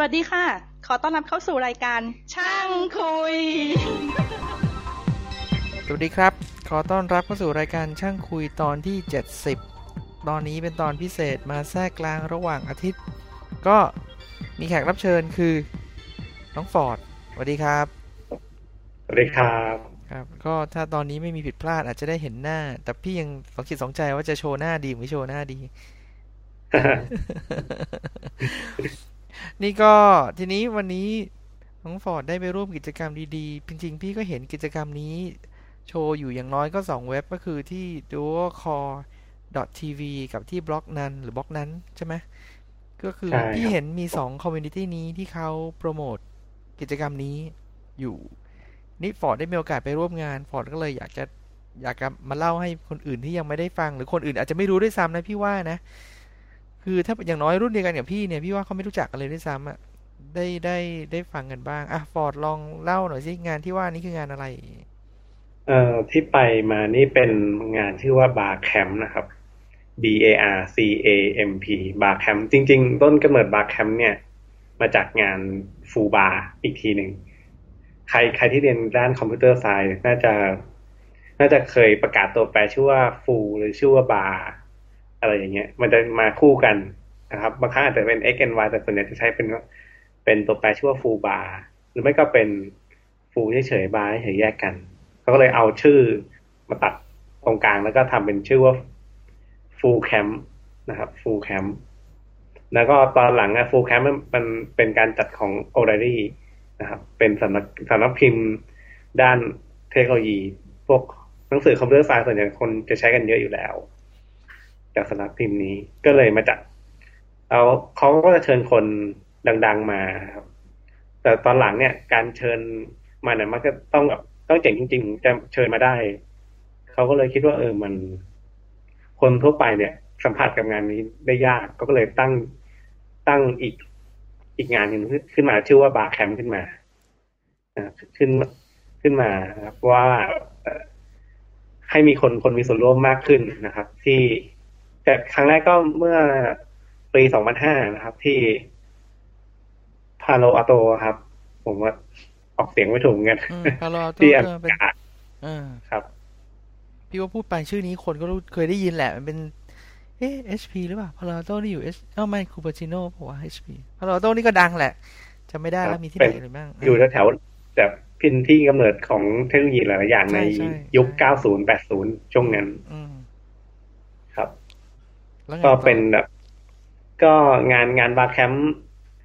สวัสดีค่ะขอต้อนรับเข้าสู่รายการช่างคุยสวัสดีครับขอต้อนรับเข้าสู่รายการช่างคุยตอนที่70ตอนนี้เป็นตอนพิเศษมาแทรกกลางระหว่างอาทิตย์ก็มีแขกรับเชิญคือน้องฟอร์ดสวัสดีครับสวัสดีครับครับก็ถ้าตอนนี้ไม่มีผิดพลาดอาจจะได้เห็นหน้าแต่พี่ยังสงสัยสงใจว่าจะโชว์หน้าดีหรือไม่โชว์หน้าดี นี่ก็ทีนี้วันนี้น้องฟอร์ดได้ไปร่วมกิจกรรมดีๆจริงๆพี่ก็เห็นกิจกรรมนี้โชว์อยู่อย่างน้อยก็2เว็บก็คือที่ duocall.tv กับที่บล็อกนั้นหรือบล็อกนั้นใช่ไหมก็คือพี่เห็นมี2คอมมูนิตี้นี้ที่เขาโปรโมทกิจกรรมนี้อยู่นี่ฟอร์ดได้มีโอกาสไปร่วมงานฟอร์ดก็เลยอยากจะมาเล่าให้คนอื่นที่ยังไม่ได้ฟังหรือคนอื่นอาจจะไม่รู้ด้วยซ้ำนะพี่ว่านะคือถ้าอย่างน้อยรุ่นเดียวกันกับพี่เนี่ยพี่ว่าเขาไม่รู้จักกันเลยด้วยซ้ำอ่ะได้ฟังกันบ้างอ่ะฟอร์ดลองเล่าหน่อยสิงานที่ว่านี้คืองานอะไรที่ไปมานี่เป็นงานชื่อว่า Bar Camp นะครับ BARCAMP Bar Camp จริงๆต้นกำเนิด Bar Camp เนี่ยมาจากงาน Full Bar อีกทีหนึ่งใครที่เรียนด้านคอมพิวเตอร์ไซน์น่าจะเคยประกาศตัวแปรชื่อว่า Full หรือชื่อว่า Bar อะไรอย่างเงี้ยมันจะมาคู่กันนะครับบางครั้งอาจจะเป็น X and Y แต่ส่วนใหญ่จะใช้เป็นตัวแปรชื่อว่า Full Bar หรือไม่ก็เป็น Full เฉยๆ Bar เฉยแยกกันก็เลยเอาชื่อมาตัดตรงกลางแล้วก็ทำเป็นชื่อว่า Full Camp นะครับ Full Camp แล้วก็ตอนหลัง Full Camp มันเป็นการจัดของ O'Reilly นะครับเป็นสำนักพิมพ์ด้านเทคโนโลยีพวกหนังสือคอมพิวเตอร์ไซน์ส่วนใหญ่คนจะใช้กันเยอะอยู่แล้วจากสำนักพิมพ์นี้ก็เลยมาจัดเอาเขาก็จะเชิญคนดังๆมาครับแต่ตอนหลังเนี่ยการเชิญมาเนี่ยมันก็ต้องเจ๋งจริงๆจะเชิญมาได้เขาก็เลยคิดว่ามันคนทั่วไปเนี่ยสัมผัสกับงานนี้ได้ยากก็เลยตั้งอีกงานนึงขึ้นมาชื่อว่าบาร์แคมป์ขึ้นมาขึ้นมาครับว่าให้มีคนมีส่วนร่วมมากขึ้นนะครับที่แต่ครั้งแรกก็เมื่อปี2005นะครับที่พาโลอาโตครับผมว่าออกเสียงไม่ถูกกันที่อากาศครับพี่ว่าพูดไปชื่อนี้คนก็เคยได้ยินแหละมันเป็นHP หรือเปล่าพาราโต้นี่อยู่ไม่คูปาชิโน่เพราะว่า HP พาราโต้นี่ก็ดังแหละจำไม่ได้แล้วมีที่ไหนอะไรบ้างอยู่แถวแต่พินที่กำเนิดของเทคโนโลยีหลายอย่างในยุค 90 80 ช่วงนั้นครับก็เป็นแบบก็งานบาร์แคมป์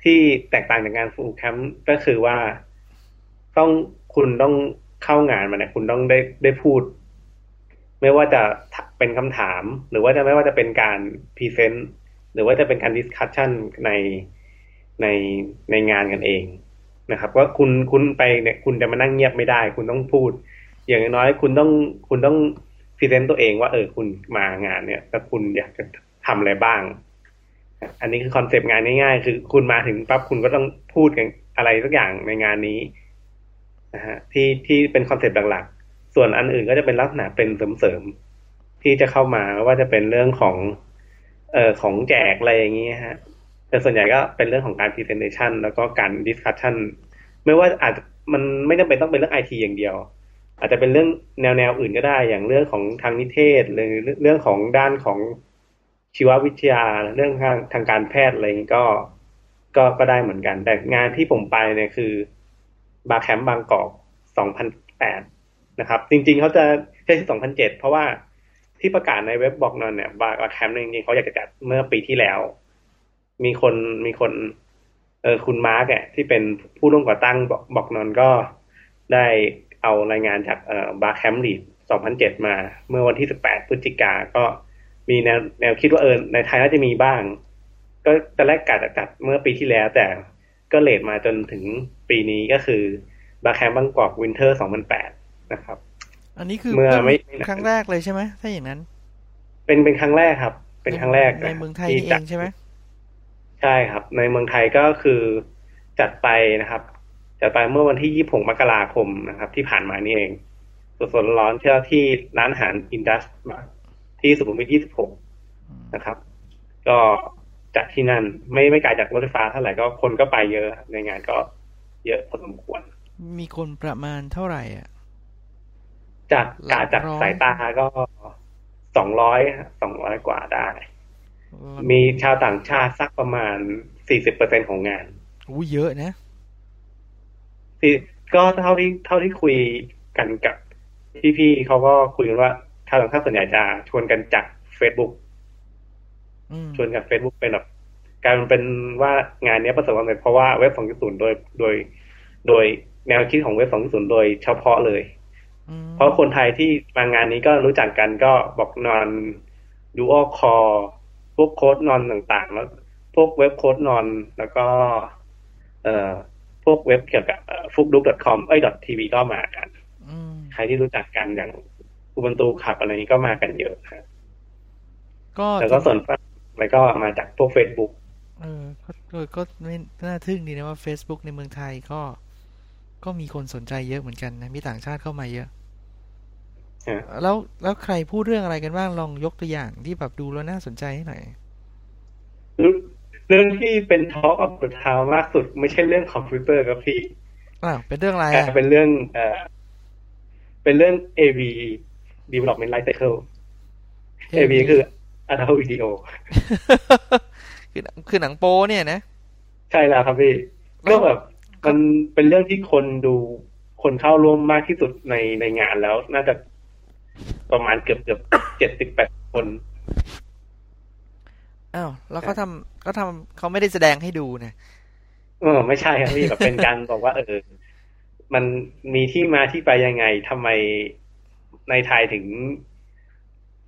ที่แตกต่างจากงานฟูลแคมป์ก็คือว่าคุณต้องเข้างานมาเนี่ยคุณต้องได้พูดไม่ว่าจะเป็นคำถามหรือว่าจะไม่ว่าจะเป็นการพรีเซนต์หรือว่าจะเป็นการดิสคัสชั่นในงานกันเองนะครับว่าคุณไปเนี่ยคุณจะมานั่งเงียบไม่ได้คุณต้องพูดอย่างน้อยคุณต้องพรีเซนต์ตัวเองว่าคุณมางานเนี่ยแล้วคุณอยากจะทำอะไรบ้างอันนี้คือคอนเซปต์งานง่ายๆคือคุณมาถึงปั๊บคุณก็ต้องพูดอะไรสักอย่างในงานนี้นะฮะที่เป็นคอนเซ็ปต์หลักๆส่วนอันอื่นก็จะเป็นลักษณะเป็นเสริมๆที่จะเข้ามาว่าจะเป็นเรื่องของของแจกอะไรอย่างงี้ฮะแต่ส่วนใหญ่ก็เป็นเรื่องของการ presentation แล้วก็การ discussion ไม่ว่าอาจมันไม่จำเป็นต้องเป็นเรื่อง IT อย่างเดียวอาจจะเป็นเรื่องแนวอื่นก็ได้อย่างเรื่องของทางนิเทศหรือเรื่องของด้านของชีววิทยาเรื่องทางการแพทย์อะไรอย่างงี้ก็ได้เหมือนกันแต่งานที่ผมไปเนี่ยคือบาร์แคมป์บางกอก 2008 นะครับจริงๆเขาจะใช้2007เพราะว่าที่ประกาศในเว็บบอกนอนเนี่ยบาร์แคมป์จริงๆเขาอยากจะจัดเมื่อปีที่แล้วมีคนคุณมาร์กเนี่ยที่เป็นผู้ร่วมก่อตั้งบอกนอนก็ได้เอารายงานจากบาร์แคมป์ลีด2007มาเมื่อวันที่18พฤศจิกายนก็มีแนวคิดว่าในไทยน่าจะมีบ้างก็ตอนแรกกะจะจัดเมื่อปีที่แล้วแต่ก็เลทมาจนถึงปีนี้ก็คือบาร์แคมป์บางกอกวินเทอร์2008นะครับอันนี้คือเมื่อไม่ครั้งแรกเลยใช่ไหมถ้าอย่างนั้นเป็นครั้งแรกครับเป็นครั้งแรกในเมืองไทยเองใช่ไหมใช่ครับในเมืองไทยก็คือจัดไปนะครับจัดไปเมื่อวันที่26มกราคมนะครับที่ผ่านมานี่เองสดๆร้อนๆที่ร้านอาหารอินดัสที่สุขุมวิท26นะครับก็ จัดที่นั่นไม่ไกลจากรถไฟฟ้าเท่าไหร่ก็คนก็ไปเยอะในงานก็เยอะพอสมควรมีคนประมาณเท่าไหร่อ่ะจากสายตาก็200กว่าได้มีชาวต่างชาติสักประมาณ 40% ของงานอู้เยอะนะก็เท่าที่คุยกันกับพี่ๆเขาก็คุยกันว่าชาวต่างชาติส่วนใหญ่จะชวนกันจาก Facebook ชวนจาก Facebook เป็นแบบกลายเป็นว่างานนี้ประสบความสำเร็จเพราะว่าเว็บ2.0โดยแนวคิดของเว็บ 2.0 โดยเฉพาะเลยเพราะคนไทยที่มางานนี้ก็รู้จักกันก็บอกนอน Dual Core พวกโค้ดนอนต่างๆแล้วพวกเว็บโค้ดนอนแล้วก็พวกเว็บเกี่ยวกับfookduck.com .tv ก็มากันใครที่รู้จักกันอย่าง Ubuntu ขับอะไรนี้ก็มากันเยอะครับก็แล้วก็ส่วนแล้วก็มาจากพวก Facebook ก็น่าทึ่งดีนะว่า Facebook ในเมืองไทยก็มีคนสนใจเยอะเหมือนกันนะมีต่างชาติเข้ามาเยอะแล้วใครพูดเรื่องอะไรกันบ้างลองยกตัวอย่างที่แบบดูแล้วน่าสนใจให้หน่อยเรื่องที่เป็น Talk of the Town มากสุดไม่ใช่เรื่องคอมพิวเตอร์ครับพี่เป็นเรื่องอะไรเป็นเรื่องAV Development Life Cycle AV คือ Adult Video คือหนังโป๊เนี่ยนะใช่แล้วครับพี่ก็แบบมันเป็นเรื่องที่คนดูคนเข้าร่วมมากที่สุดในงานแล้วน่าจะประมาณเกือบ 78 คนอ้าวแล้วก็ทำเขาไม่ได้แสดงให้ดูนะไม่ใช่ครับนี่แบบเป็นการบอกว่ามันมีที่มาที่ไปยังไงทำไมในไทยถึง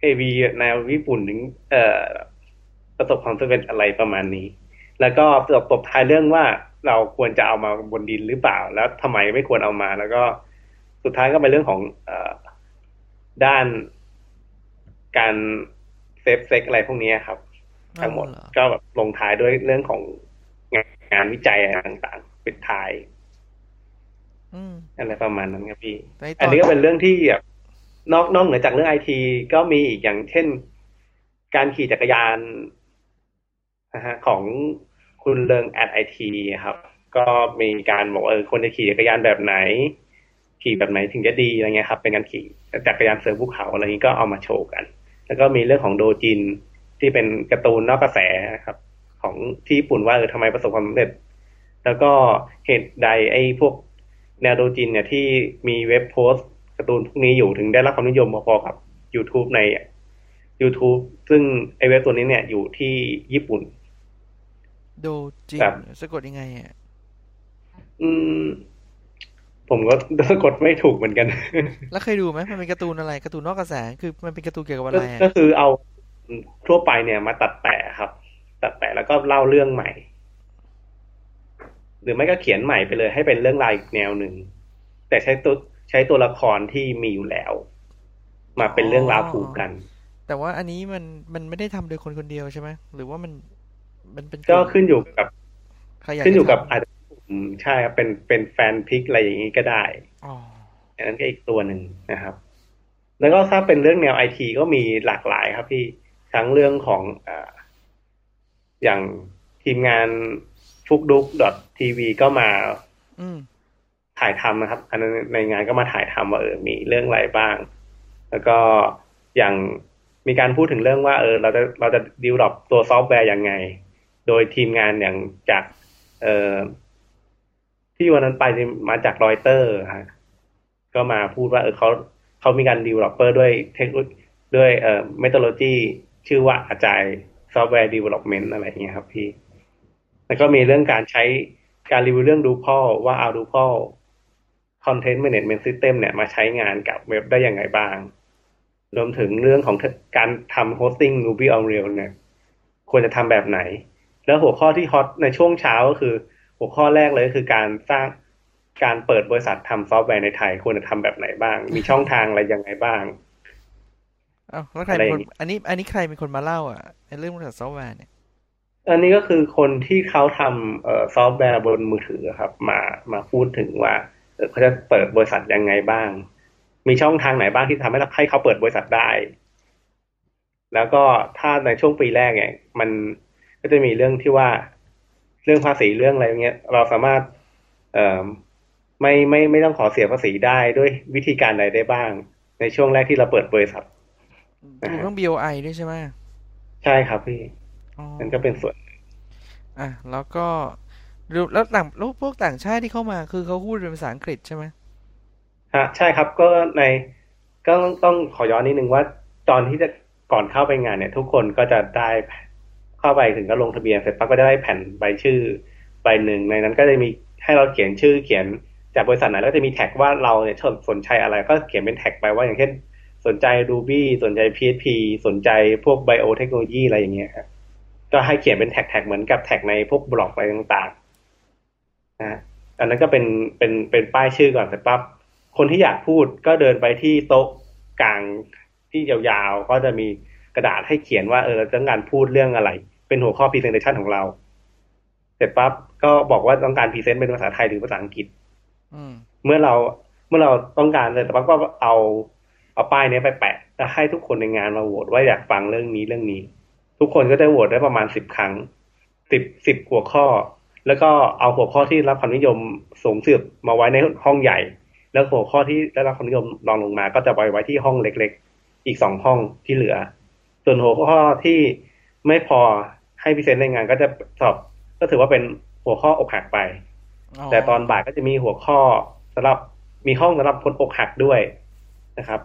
AV ในญี่ปุ่นถึงประสบความสำเร็จอะไรประมาณนี้แล้วก็ตบท้ายเรื่องว่าเราควรจะเอามาบนดินหรือเปล่าแล้วทำไมไม่ควรเอามาแล้วก็สุดท้ายก็เป็นเรื่องของด้านการเซฟเซ็กอะไรพวกนี้ครับทั้งหมดก็แบบลงท้ายด้วยเรื่องของงานวิจัยต่างๆปิดท้ายอะไรประมาณนั้นครับพี่อันนี้ก็เป็นเรื่องที่แบบนอกเหนือจากเรื่อง IT ก็มีอีกอย่างเช่นการขี่จักรยานนะฮะของคุณเริง @IT ครับก็มีการบอกคนจะขี่จักรยานแบบไหนขี่แบบไหนถึงจะดีอะไรเงี้ยครับเป็นการขี่จักรยานเซิร์ฟภูเขาอะไรนี้ก็เอามาโชว์กันแล้วก็มีเรื่องของโดจินที่เป็นการ์ตูนนอกกระแสครับของที่ญี่ปุ่นว่าทำไมประสบความสำเร็จแล้วก็เหตุใดไอ้พวกแนวโดจินเนี่ยที่มีเว็บโพสต์การ์ตูนพวกนี้อยู่ถึงได้รับความนิยมพอๆกับ YouTube ใน YouTube ซึ่งไอ้เว็บตัวนี้เนี่ยอยู่ที่ญี่ปุ่นโดจินสะกดยังไงอ่ะผมก็สะกดไม่ถูกเหมือนกันแล้วเคยดูไหมมันเป็นการ์ตูนอะไรการ์ตูนนอกกระแสคือมันเป็นการ์ตูนเกี่ยวกับอะไรก็คือเอาทั่วไปเนี่ยมาตัดแปะครับตัดแปะแล้วก็เล่าเรื่องใหม่หรือไม่ก็เขียนใหม่ไปเลยให้เป็นเรื่องราวอีกแนวหนึ่งแต่ใช้ตัวละครที่มีอยู่แล้วมาเป็นเรื่องราวผูกกันแต่ว่าอันนี้มันไม่ได้ทำโดยคนคนเดียวใช่ไหมหรือว่ามันเป็นก็ขึ้นอยู่กับอาจจะใช่ครับเป็นแฟนพิกอะไรอย่างนี้ก็ได้อันนั้นก็อีกตัวหนึ่งนะครับแล้วก็ถ้าเป็นเรื่องแนว IT ก็มีหลากหลายครับพี่ทั้งเรื่องของอย่างทีมงาน fookduck.tv ก็มาถ่ายทำนะครับอันนั้นในงานก็มาถ่ายทำว่ามีเรื่องอะไรบ้างแล้วก็อย่างมีการพูดถึงเรื่องว่าเราจะ develop ตัวซอฟต์แวร์ยังไงโดยทีมงานอย่างจากที่วันนั้นไปมาจากรอยเตอร์ฮะก็มาพูดว่าเขามีการ developer ด้วยเทคโนโลยีด้วยmethodology ชื่อว่าAgile software development อะไรอย่างเงี้ยครับพี่แล้วก็มีเรื่องการใช้การรีวิวเรื่อง Drupal ว่าเอา Drupal content management system เนี่ยมาใช้งานกับเว็บได้ยังไงบ้างรวมถึงเรื่องของการทำ hosting Ruby on Rails เนี่ยควรจะทำแบบไหนแล้วหัวข้อที่ฮอตในช่วงเช้าก็คือหัวข้อแรกเลยคือการเปิดบริษัททำซอฟต์แวร์ในไทยควรจะทำแบบไหนบ้างมีช่องทางอะไรยังไงบ้างแล้วใครเป็นคนอันนี้ใครเป็นคนมาเล่าอ่ะในเรื่องบริษัทซอฟต์แวร์เนี่ยอันนี้ก็คือคนที่เขาทำซอฟต์แวร์บนมือถือครับมาพูดถึงว่าเขาจะเปิดบริษัทยังไงบ้างมีช่องทางไหนบ้างที่ทำให้เขาเปิดบริษัทได้แล้วก็ถ้าในช่วงปีแรกเนี่ยมัน ก็จะมีเรื่องที่ว่าเรื่องภาษีเรื่องอะไรอย่างเงี้ยเราสามารถไม่ต้องขอเสียภาษีได้ด้วยวิธีการใดได้บ้างในช่วงแรกที่เราเปิดบริษัทต้อง BOI ด้วยใช่ไหมใช่ครับพี่นั่นก็เป็นส่วนแล้วก็แล้วต่างพวกต่างชาติที่เข้ามาคือเขาพูดเป็นภาษาอังกฤษใช่ไหมฮะใช่ครับก็ในก็ต้องขอย้อนนิดนึงว่าตอนที่จะก่อนเข้าไปงานเนี่ยทุกคนก็จะได้เข้าไปถึงก็ลงทะเบียนเสร็จปั๊บก็จะได้แผ่นใบชื่อใบหนึ่งในนั้นก็จะมีให้เราเขียนชื่อเขียนจากบริษัทไหนแล้วจะมีแท็กว่าเราเนี่ยสนใจอะไรก็เขียนเป็นแท็กไปว่าอย่างเช่นสนใจ Ruby สนใจ PHP สนใจพวก Biotechnology อะไรอย่างเงี้ยครับก็ให้เขียนเป็นแท็กเหมือนกับแท็กในพวกบล็อกอะไรต่างๆนะอันนั้นก็เป็นป้ายชื่อก่อนเสร็จปั๊บคนที่อยากพูดก็เดินไปที่โต๊ะกลางที่ยาวๆก็จะมีกระดาษให้เขียนว่าเราต้องการพูดเรื่องอะไรเป็นหัวข้อ presentation ของเราเสร็จปั๊บก็บอกว่าต้องการ present เป็นภาษาไทยหรือภาษาอังกฤษเมื่อเราต้องการเสร็จปั๊บก็เอาป้ายนี้ไปแปะแล้วให้ทุกคนในงานมาโหวตว่าอยากฟังเรื่องนี้ทุกคนก็จะโหวตได้ประมาณ10ครั้ง10หัวข้อแล้วก็เอาหัวข้อที่รับความนิยมสูงสุดมาไว้ในห้องใหญ่แล้วหัวข้อที่ได้รับความนิยมรองลงมาก็จะไว้ที่ห้องเล็กๆอีก2ห้องที่เหลือส่วนหัวข้อที่ไม่พอให้พิเศษในงานก็จะสอบก็ถือว่าเป็นหัวข้ออกหักไปแต่ตอนบ่ายก็จะมีหัวข้อสำหรับมีห้องสำหรับคนอกหักด้วยนะครับ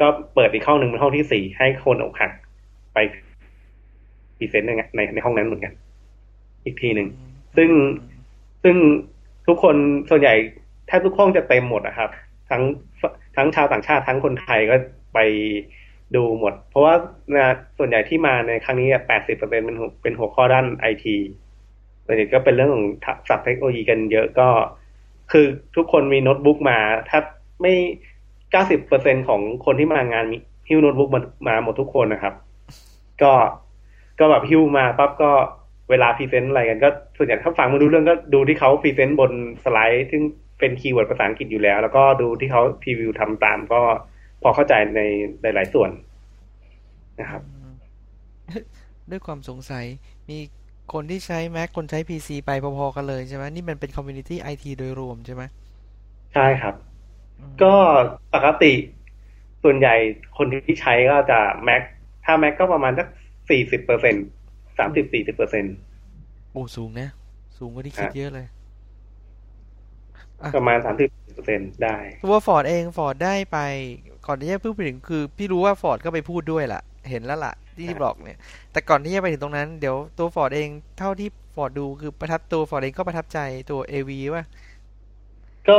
ก็เปิดอีกห้องนึงเป็นห้องที่4ให้คนอกหักไปพรีเซนต์ในห้องนั้นเหมือนกันอีกทีหนึ่งซึ่งทุกคนส่วนใหญ่แทบทุกห้องจะเต็มหมดนะครับทั้งชาวต่างชาติทั้งคนไทยก็ไปดูหมดเพราะว่าส่วนใหญ่ที่มาในครั้งนี้ 80% เป็นหัวข้อด้าน IT ส่วนใหญ่ก็เป็นเรื่องของศัพท์เทคโนโลยีกันเยอะก็คือทุกคนมีโน้ตบุ๊กมาแทบไม่ 90% ของคนที่มางานมีฮิ้วโน้ตบุ๊กมาหมดทุกคนนะครับก็แบบฮิ้วมาปั๊บก็เวลาพรีเซนต์อะไรกันก็ส่วนใหญ่ถ้าฟังมาดูเรื่องก็ดูที่เขาพรีเซนต์บนสไลด์ซึ่งเป็นคีย์เวิร์ดภาษาอังกฤษอยู่แล้วก็ดูที่เขาพรีวิวทำตามก็พอเข้าใจในหลายส่วนนะครับด้วยความสงสัยมีคนที่ใช้ Mac คนใช้ PC ไปพอๆกันเลยใช่ไหมนี่มันเป็นคอมมูนิตี้ IT โดยรวมใช่ไหมใช่ครับก็ปกติส่วนใหญ่คนที่ใช้ก็จะ Mac ถ้า Mac ก็ประมาณสัก40% 30-40% โอ้สูงนะสูงกว่าที่คิดเยอะเลยประมาณ 30% ได้ตัว Ford เอง Ford ได้ไปก่อนที่จะไปถึงคือพี่รู้ว่า Ford ก็ไปพูดด้วยล่ะเห็นแล้วล่ะที่บล็อกเนี่ยแต่ก่อนที่จะไปถึงตรงนั้นเดี๋ยวตัว Ford เองเท่าที่ Ford ดูคือประทับตัว Ford เองก็ประทับใจตัว AV ป่ะก็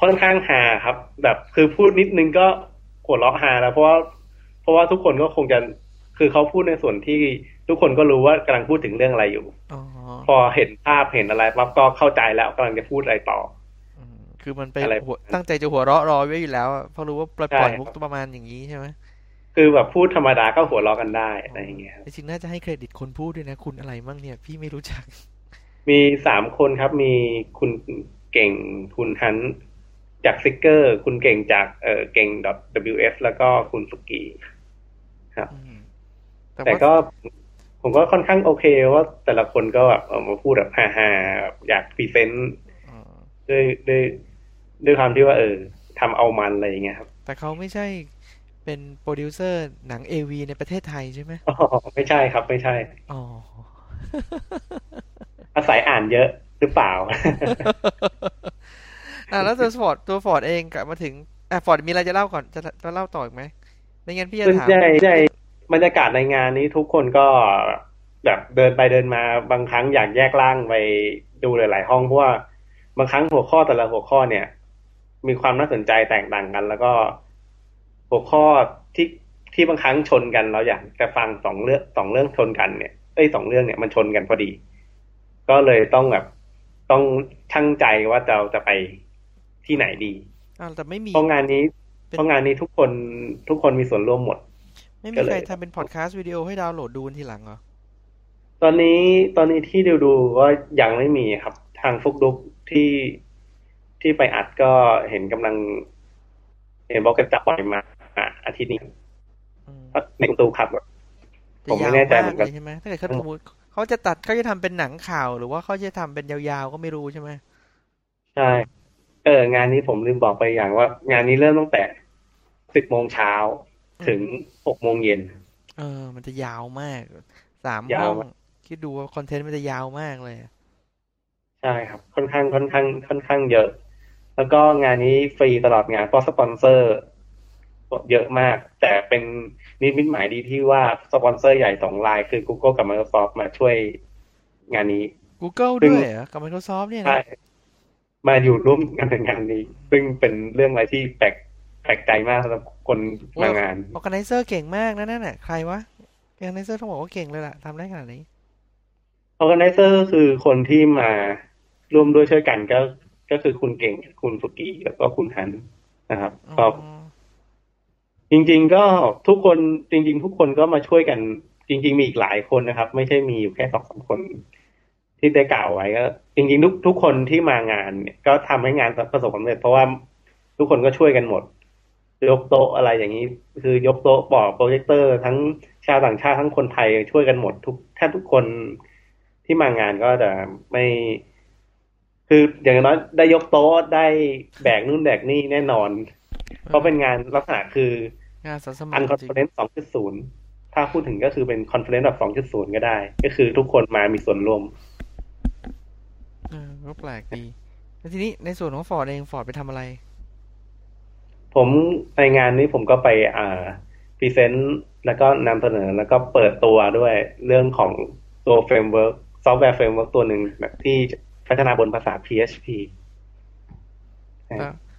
ค่อนข้างหาครับแบบคือพูดนิดนึงก็หัวเราะหาแล้วเพราะว่าทุกคนก็คงจะคือเขาพูดในส่วนที่ทุกคนก็รู้ว่ากำลังพูดถึงเรื่องอะไรอยู่พอเห็นภาพเห็นอะไรปั๊บก็เข้าใจแล้วกำลังจะพูดอะไรต่อคือมันไปตั้งใจจะหัวเราะรอไว้อยู่แล้วเพราะรู้ว่าปล่อยมุกประมาณอย่างนี้ใช่ไหมคือแบบพูดธรรมดาก็หัวเราะกันได้อะไรอย่างเงี้ยจริงน่าจะให้เครดิตคนพูดด้วยนะคุณอะไรมั่งเนี่ยพี่ไม่รู้จักมี3คนครับมีคุณเก่งคุณฮันจากซิกเกอร์คุณเก่งจากเก่ง .ws แล้วก็คุณสุกี้ครับแต่ก็ผมก็ค่อนข้างโอเคว่าแต่ละคนก็แบบมาพูดแบบฮ่าๆอยากพรีเซนต์ด้วยความที่ว่าทำเอามันอะไรอย่างเงี้ยครับแต่เขาไม่ใช่เป็นโปรดิวเซอร์หนัง AV ในประเทศไทยใช่ไหมอ๋อไม่ใช่ครับไม่ใช่อ๋อ อาศัยอ่านเยอะหรือเปล่า แล้วตัวฟอร์ดเองกลับมาถึงฟอร์ดมีอะไรจะเล่าก่อนจะเล่าต่ออีกไหมในงั้นพี่จะถามใช่บรรยากาศในงานนี้ทุกคนก็แบบเดินไปเดินมาบางครั้งอยากแยกร่างไปดูหลายๆห้องเพราะว่าบางครั้งหัวข้อแต่ละหัวข้อเนี่ยมีความน่าสนใจแตกต่างกันแล้วก็หัวข้อที่บางครั้งชนกันเราอยากจะฟัง2เรื่องชนกันเนี่ย2เรื่องเนี่ยมันชนกันพอดีก็เลยต้องแบบต้องชั่งใจว่าเราจะไปที่ไหนดีแต่ไม่มีเพราะงานนี้ทุกคนมีส่วนร่วมหมดไม่มีใครทำเป็นพอดคาสต์วิดีโอให้ดาวน์โหลดดูทีหลังเหรอตอนนี้ที่ดูก็ยังไม่มีครับทางฟุกดุ๊กที่ไปอัดก็เห็นบอกกันจะปล่อยมาอาทิตย์นี้ในตูขับ ผมไม่แน่ใจเหมือนกันใช่ไหมถ้าเกิดเขาสมมติเขาจะตัดเขาจะทำเป็นหนังข่าวหรือว่าเขาจะทำเป็นยาวๆก็ไม่รู้ใช่ไหมใช่งานนี้ผมลืมบอกไปอย่างว่างานนี้เริ่มตั้งแต่ 10:00 น.ถึง 18:00 น.มันจะยาวมาก3ห้องคิดดูว่าคอนเทนต์มันจะยาวมากเลยใช่ครับค่อนข้างเยอะแล้วก็งานนี้ฟรีตลอดงานเพราะสปอนเซอร์เยอะมากแต่เป็นมิตรหมายดีที่ว่าสปอนเซอร์ใหญ่2รายคือ Google กับ Microsoft มาช่วยงานนี้ Google ด้วยเหรอกับ Microsoft เนี่ยนะมาอยู่ร่วมกันในงานนี้ซึ่งเป็นเรื่องอะไรที่แปลกใจมากสำหรับคนมางาน Organizer เก่งมากนะนั่นน่ะใครวะ Organizer ต้องบอกว่าเก่งเลยล่ะทำได้ขนาดนี้ Organizer คือคนที่มาร่วมด้วยช่วยกันก็คือคุณเก่งคุณสุกี้แล้วก็คุณฮันนะครับก็จริงๆก็ทุกคนจริงๆทุกคนก็มาช่วยกันจริงๆมีอีกหลายคนนะครับไม่ใช่มีอยู่แค่ 2-3 คนที่ได้กล่าวไว้ก็จริงๆทุกคนที่มางานเนี่ยก็ทำให้งานประสบความสำเร็จเพราะว่าทุกคนก็ช่วยกันหมดยกโต๊ะอะไรอย่างนี้คือยกโต๊ะปอกโปรเจคเตอร์ทั้งชาวต่างชาติทั้งคนไทยช่วยกันหมดทุกคนที่มางานก็จะไม่คืออย่างน้อยได้ยกโต๊ะได้แบกนู่นแบกนี่แน่นอนเพราะเป็นงานลักษณะคืองานอันคอนเฟอเรนซ์ 2.0 ถ้าพูดถึงก็คือเป็นคอนเฟอเรนซ์แบบ 2.0 ก็ได้ก็คือทุกคนมามีส่วนร่วมก็แปลกดีแล้วทีนี้ในส่วนของฟอร์ดเองฟอร์ดไปทำอะไรผมในงานนี้ผมก็ไปพรีเซนต์แล้วก็นำเสนอแล้วก็เปิดตัวด้วยเรื่องของตัวเฟรมเวิร์คซอฟต์แวร์เฟรมเวิร์คตัวหนึ่งที่พัฒนาบนภาษา PHP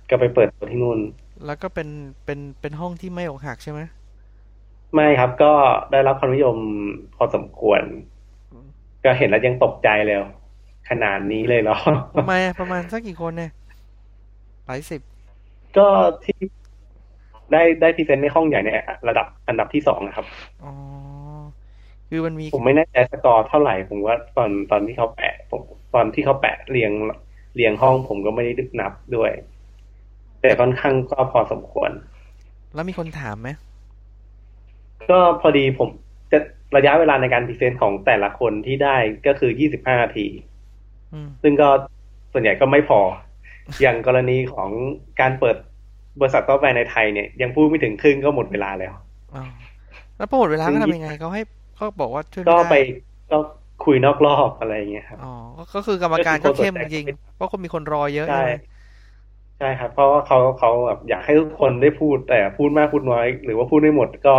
ก็ไปเปิดตัวที่นู่นแล้วก็เป็นห้องที่ไม่อกหักใช่ไหมไม่ครับก็ได้รับความนิยมพอสมควรก็เห็นแล้วยังตกใจเลยขนาดนี้เลยเหรอประมาณสักกี่คนเนี่ยหลายสิบก็ที่ได้พรีเซนต์ในห้องใหญ่เนี่ยระดับอันดับที่2นะครับอ๋อคือมันมีผมไม่แน่ใจสกอร์เท่าไหร่ผมว่าตอนที่เขาแปะผมตอนที่เขาแปะเรียงห้องผมก็ไม่ได้นับด้วยแต่ค่อนข้างก็พอสมควรแล้วมีคนถามไหมก็พอดีผมจะระยะเวลาในการพรีเซนต์ของแต่ละคนที่ได้ก็คือ25นาทีซึ่งก็ส่วนใหญ่ก็ไม่พออย่างกรณีของการเปิดบริษัทซอฟต์แวร์ในไทยเนี่ยยังพูดไม่ถึงครึ่งก็หมดเวลาแล้วแล้วพอหมดเวลาก็ทำยังไงเขาให้เขาบอกว่าช่วยก็ไปก็คุยนอกรอบอะไรอย่างเงี้ยครับอ๋อก็คือกรรมการก็เข้มจริงเพราะคนมีคนรอเยอะใช่ใช่ครับเพราะว่าเขาแบบอยากให้ทุกคนได้พูดแต่พูดมากพูดน้อยหรือว่าพูดไม่หมดก็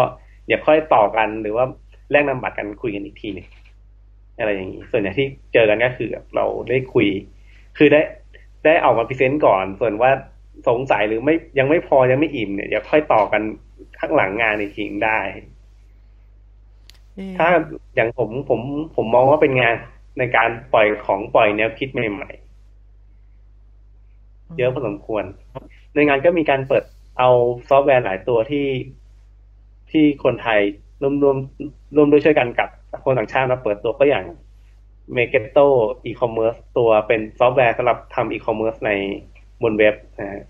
อย่าค่อยต่อกันหรือว่าแลกนามบัตรกันคุยกันอีกทีนึงอะไรอย่างงี้ส่วนใหญ่ที่เจอกันก็คือเราได้คุยคือได้ออกมาพรีเซนต์ก่อนส่วนว่าสงสัยหรือไม่ยังไม่พอยังไม่อิ่มเนี่ยอย่าค่อยต่อกันข้างหลังงานอีกทีได้ถ้าอย่างผมมองว่าเป็นงานในการปล่อยแนวคิดใหม่ๆเยอะพอสมควรในงานก็มีการเปิดเอาซอฟต์แวร์หลายตัวที่คนไทยร่วมด้วยช่วยกันกับคนต่างชาติมาเปิดตัวก็อย่าง Magento e-commerce ตัวเป็นซอฟต์แวร์สำหรับทำ e-commerce ในบนเว็บนะฮะ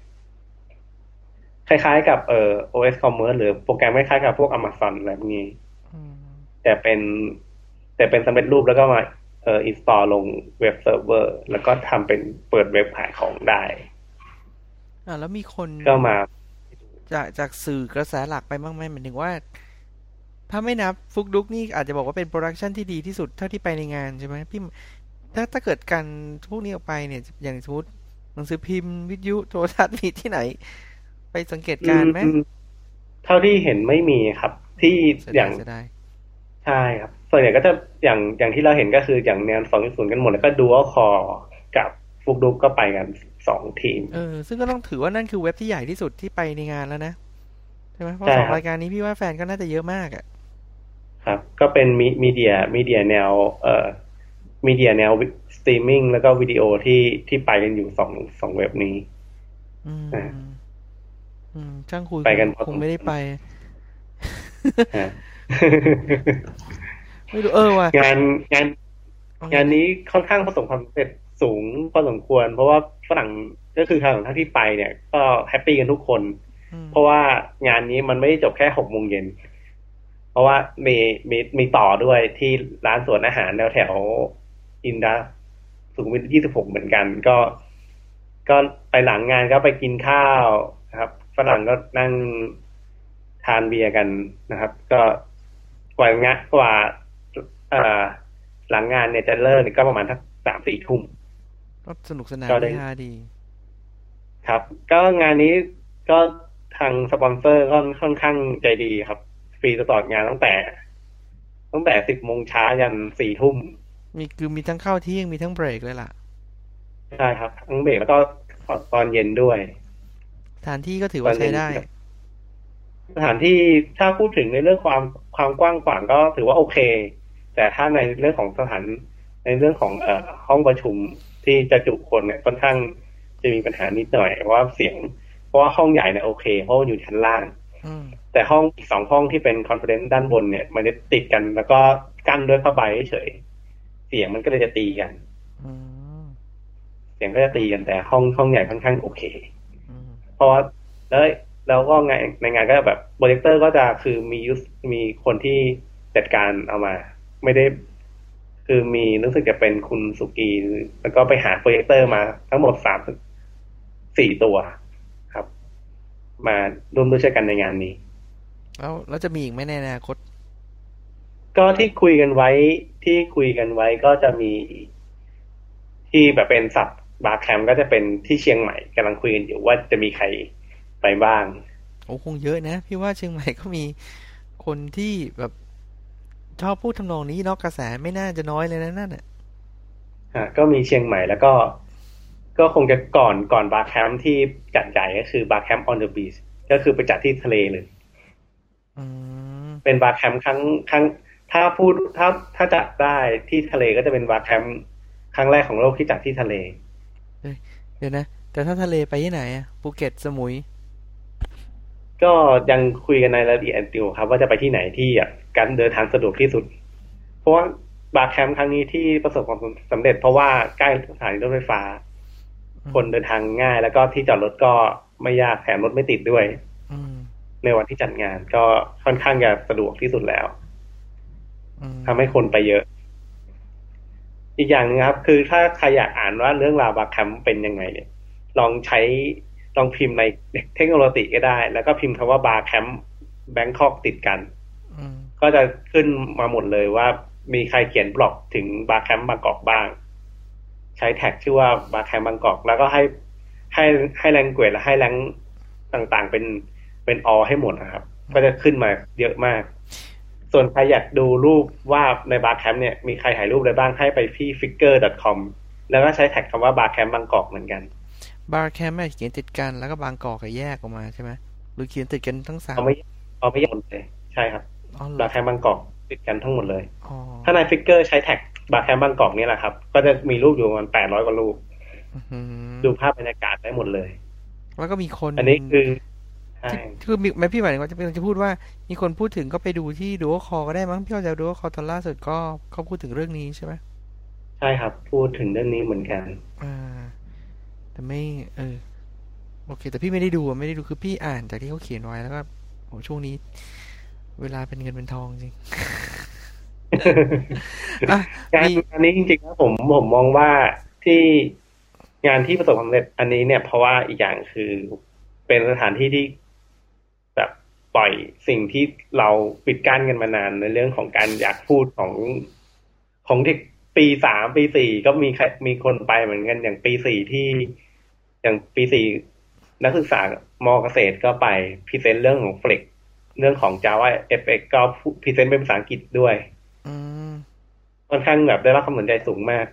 คล้ายๆกับOS commerce หรือโปรแกรมคล้ายๆกับพวก Amazon อะไรพวกนี้แต่เป็นสำเร็จรูปแล้วก็มาอินสตอลลงเว็บเซิร์ฟเวอร์แล้วก็ทำเป็นเปิดเว็บขายของได้แล้วมีคนก็มาจากสื่อกระแสหลักไปบ้างไหมหมายถึงว่าถ้าไม่นับฟุกดุ๊กนี่อาจจะบอกว่าเป็นโปรดักชันที่ดีที่สุดเท่าที่ไปในงานใช่ไหมพี่ถ้าเกิดการพวกนี้ออกไปเนี่ยอย่างสมมติหนังสือพิมพ์วิทยุโทรทัศน์มีที่ไหนไปสังเกตการไหมเท่าที่เห็นไม่มีครับที่อย่างใช่ครับส่วนใหญ่ก็จะอย่างที่เราเห็นก็คืออย่างแนว 2.0 กันหมดแล้วก็ดูว่าคอกับฟุกดุ๊กก็ไปกัน2ทีมซึ่งก็ต้องถือว่านั่นคือเว็บที่ใหญ่ที่สุดที่ไปในงานแล้วนะใช่ไหมเพราะ2รายการนี้พี่ว่าแฟนก็น่าจะเยอะมากอ่ะครับก็เป็นมีเดียแนวมีเดียแนวสตรีมมิ่งแล้วก็วิดีโอที่ไปกันอยู่2เว็บนี้ช่างคุยไปกันคงไม่ได้ไปไม่รู้ว่ะงานนี้ค่อนข้างประสบความสำเร็จสูงพอสมควรเพราะว่าฝรั่งก็คือทางท่านที่ไปเนี่ยก็แฮปปี้กันทุกคนเพราะว่างานนี้มันไม่ได้จบแค่ 18:00 น เพราะว่ามีต่อด้วยที่ร้านสวนอาหารแถวอินดาสุขุมวิท26เหมือนกันก็ไปหลังงานก็ไปกินข้าวนะครับฝรั่งก็นั่งทานเบียร์กันนะครับก็กว่าหลังงานเนี่ยจะเลิกก็ประมาณสัก 3-4 ทุ่มก็สนุกสนานดีฮะดีครับก็งานนี้ก็ทางสปอนเซอร์ก็ค่อนข้างใจดีครับฟรีตลอดงานตั้งแต่ 10 โมงเช้ายัน 4 ทุ่มมีทั้งข้าวเที่ยงมีทั้งเบรกเลยล่ะใช่ครับทั้งเบรกแล้วก็ตอนเย็นด้วยสถานที่ก็ถือว่าใช้ได้สถานที่ถ้าพูดถึงในเรื่องความกว้างขวางก็ถือว่าโอเคแต่ถ้าในเรื่องของในเรื่องของห้องประชุมที่จะจุคนเนี่ยค่อนข้างจะมีปัญหานิดหน่อยว่าเสียงเพราะว่าห้องใหญ่เนี่ยโอเคเพราะอยู่ชั้นล่างแต่ห้องอีก2ห้องที่เป็นคอนเฟอเรนซ์ด้านบนเนี่ยมันจะติดกันแล้วก็กั้นด้วยผ้าใบเฉยเสียงมันก็เลยจะตีกันเสียงก็จะตีกันแต่ห้องใหญ่ค่อนข้างโอเคเพราะแล้วก็ในงานก็แบบโปรเจคเตอร์ก็จะคือมีคนที่จัดการเอามาไม่ได้คือมีรู้สึกจะเป็นคุณสุกีแล้วก็ไปหาโปรเจคเตอร์มาทั้งหมด3-4ตัวครับมาร่วมด้วยช่วยกันในงานนี้แล้วจะมีอีกไหมในอนาคตก็ที่คุยกันไว้ก็จะมีที่แบบเป็นสับบาร์แคมป์ก็จะเป็นที่เชียงใหม่กำลังคุยกันอยู่ว่าจะมีใครไปบ้างโอ้คงเยอะนะพี่ว่าเชียงใหม่ก็มีคนที่แบบชอบพูดทำนองนี้นอกกระแสไม่น่าจะน้อยเลยนะนั่นอ่ะก็มีเชียงใหม่แล้วก็คงจะก่อนบาร์แคมป์ที่จัดใหญ่ก็คือบาร์แคมป์ on the beach ก็คือไปจัดที่ทะเลเลยเป็นบาร์แคมป์ครั้งถ้าจัดได้ที่ทะเลก็จะเป็นบาร์แคมป์ครั้งแรกของโลกที่จัดที่ทะเลเดี๋ยวนะแต่ถ้าทะเลไปที่ไหนอ่ะภูเก็ตสมุยก็ยังคุยกันในรายละเอียดอยู่ครับว่าจะไปที่ไหนที่การเดินทางสะดวกที่สุดเพราะว่าบาร์แคมป์ครั้งนี้ที่ประสบความสำเร็จเพราะว่าใกล้สถานีรถไฟฟ้าคนเดินทางง่ายแล้วก็ที่จอดรถก็ไม่ยากแถมรถไม่ติดด้วยในวันที่จัดงานก็ค่อนข้างจะสะดวกที่สุดแล้วทำให้คนไปเยอะอีกอย่างนึงครับคือถ้าใครอยากอ่านว่าเรื่องราวบาร์แคมป์เป็นยังไงเนี่ยลองพิมพ์ในเทคโนโลยีก็ได้แล้วก็พิมพ์คำว่าบาร์แคมป์แบงคอกติดกันก็จะขึ้นมาหมดเลยว่ามีใครเขียนบล็อกถึงบาร์แคมป์บางกอกบ้างใช้แท็กชื่อว่าบาร์แคมป์บางกอกแล้วก็ให้แรงเกรดและให้แรงต่างๆเป็นออให้หมดนะครับก็จะขึ้นมาเยอะมากส่วนใครอยากดูรูปว่าในบาร์แคมป์เนี่ยมีใครถ่ายรูปอะไรบ้างให้ไปที่ flickr.com แล้วก็ใช้แท็กคำว่าบาร์แคมป์บางกอกเหมือนกันบาร์แคมป์เขียนติดกันแล้วก็บางกอกก็แยกออกมาใช่ไหมหรือเขียนติดกันทั้ง3เอาไม่ยอมเลยใช่ครับบาร์แคมป์บางกอกติดกันทั้งหมดเลยถ้าใน flickr ใช้แท็กบาร์แคมป์บางกอกนี่แหละครับก็จะมีรูปอยู่ประมาณ800กว่ารูปดูภาพบรรยากาศได้หมดเลยแล้วก็มีคนอันนี้คือมีพี่หมายถึงว่าจะพูดว่ามีคนพูดถึงก็ไปดูที่ดูคอก็ได้มั้งพี่เข้าใจดูคอตอนล่าสุดก็เขาพูดถึงเรื่องนี้ใช่ไหมใช่ครับพูดถึงเรื่องนี้เหมือนกันแต่ไม่โอเคแต่พี่ไม่ได้ดูคือพี่อ่านจากที่เขาเขียนไว้แล้วก็โหช่วงนี้เวลาเป็นเงินเป็นทองจริง อันนี้จริงๆนะผมมองว่าที่งานที่ประสบความสำเร็จอันนี้เนี่ยเพราะว่าอีกอย่างคือเป็นสถานที่ที่แบบปล่อยสิ่งที่เราปิดกั้นกันมานานในเรื่องของการอยากพูดของเด็กปี3ปี4ก็มีคนไปเหมือนกันอย่างปี4ที่อย่างปี4นักศึกษามเกษตรก็ไปพรีเซนต์เรื่องของเฟล็กเรื่องของ Java FX ก็พรีเซนต์เป็นภาษาอังกฤษด้วยค่อนข้างแบบได้รับความสนใจสูงมาก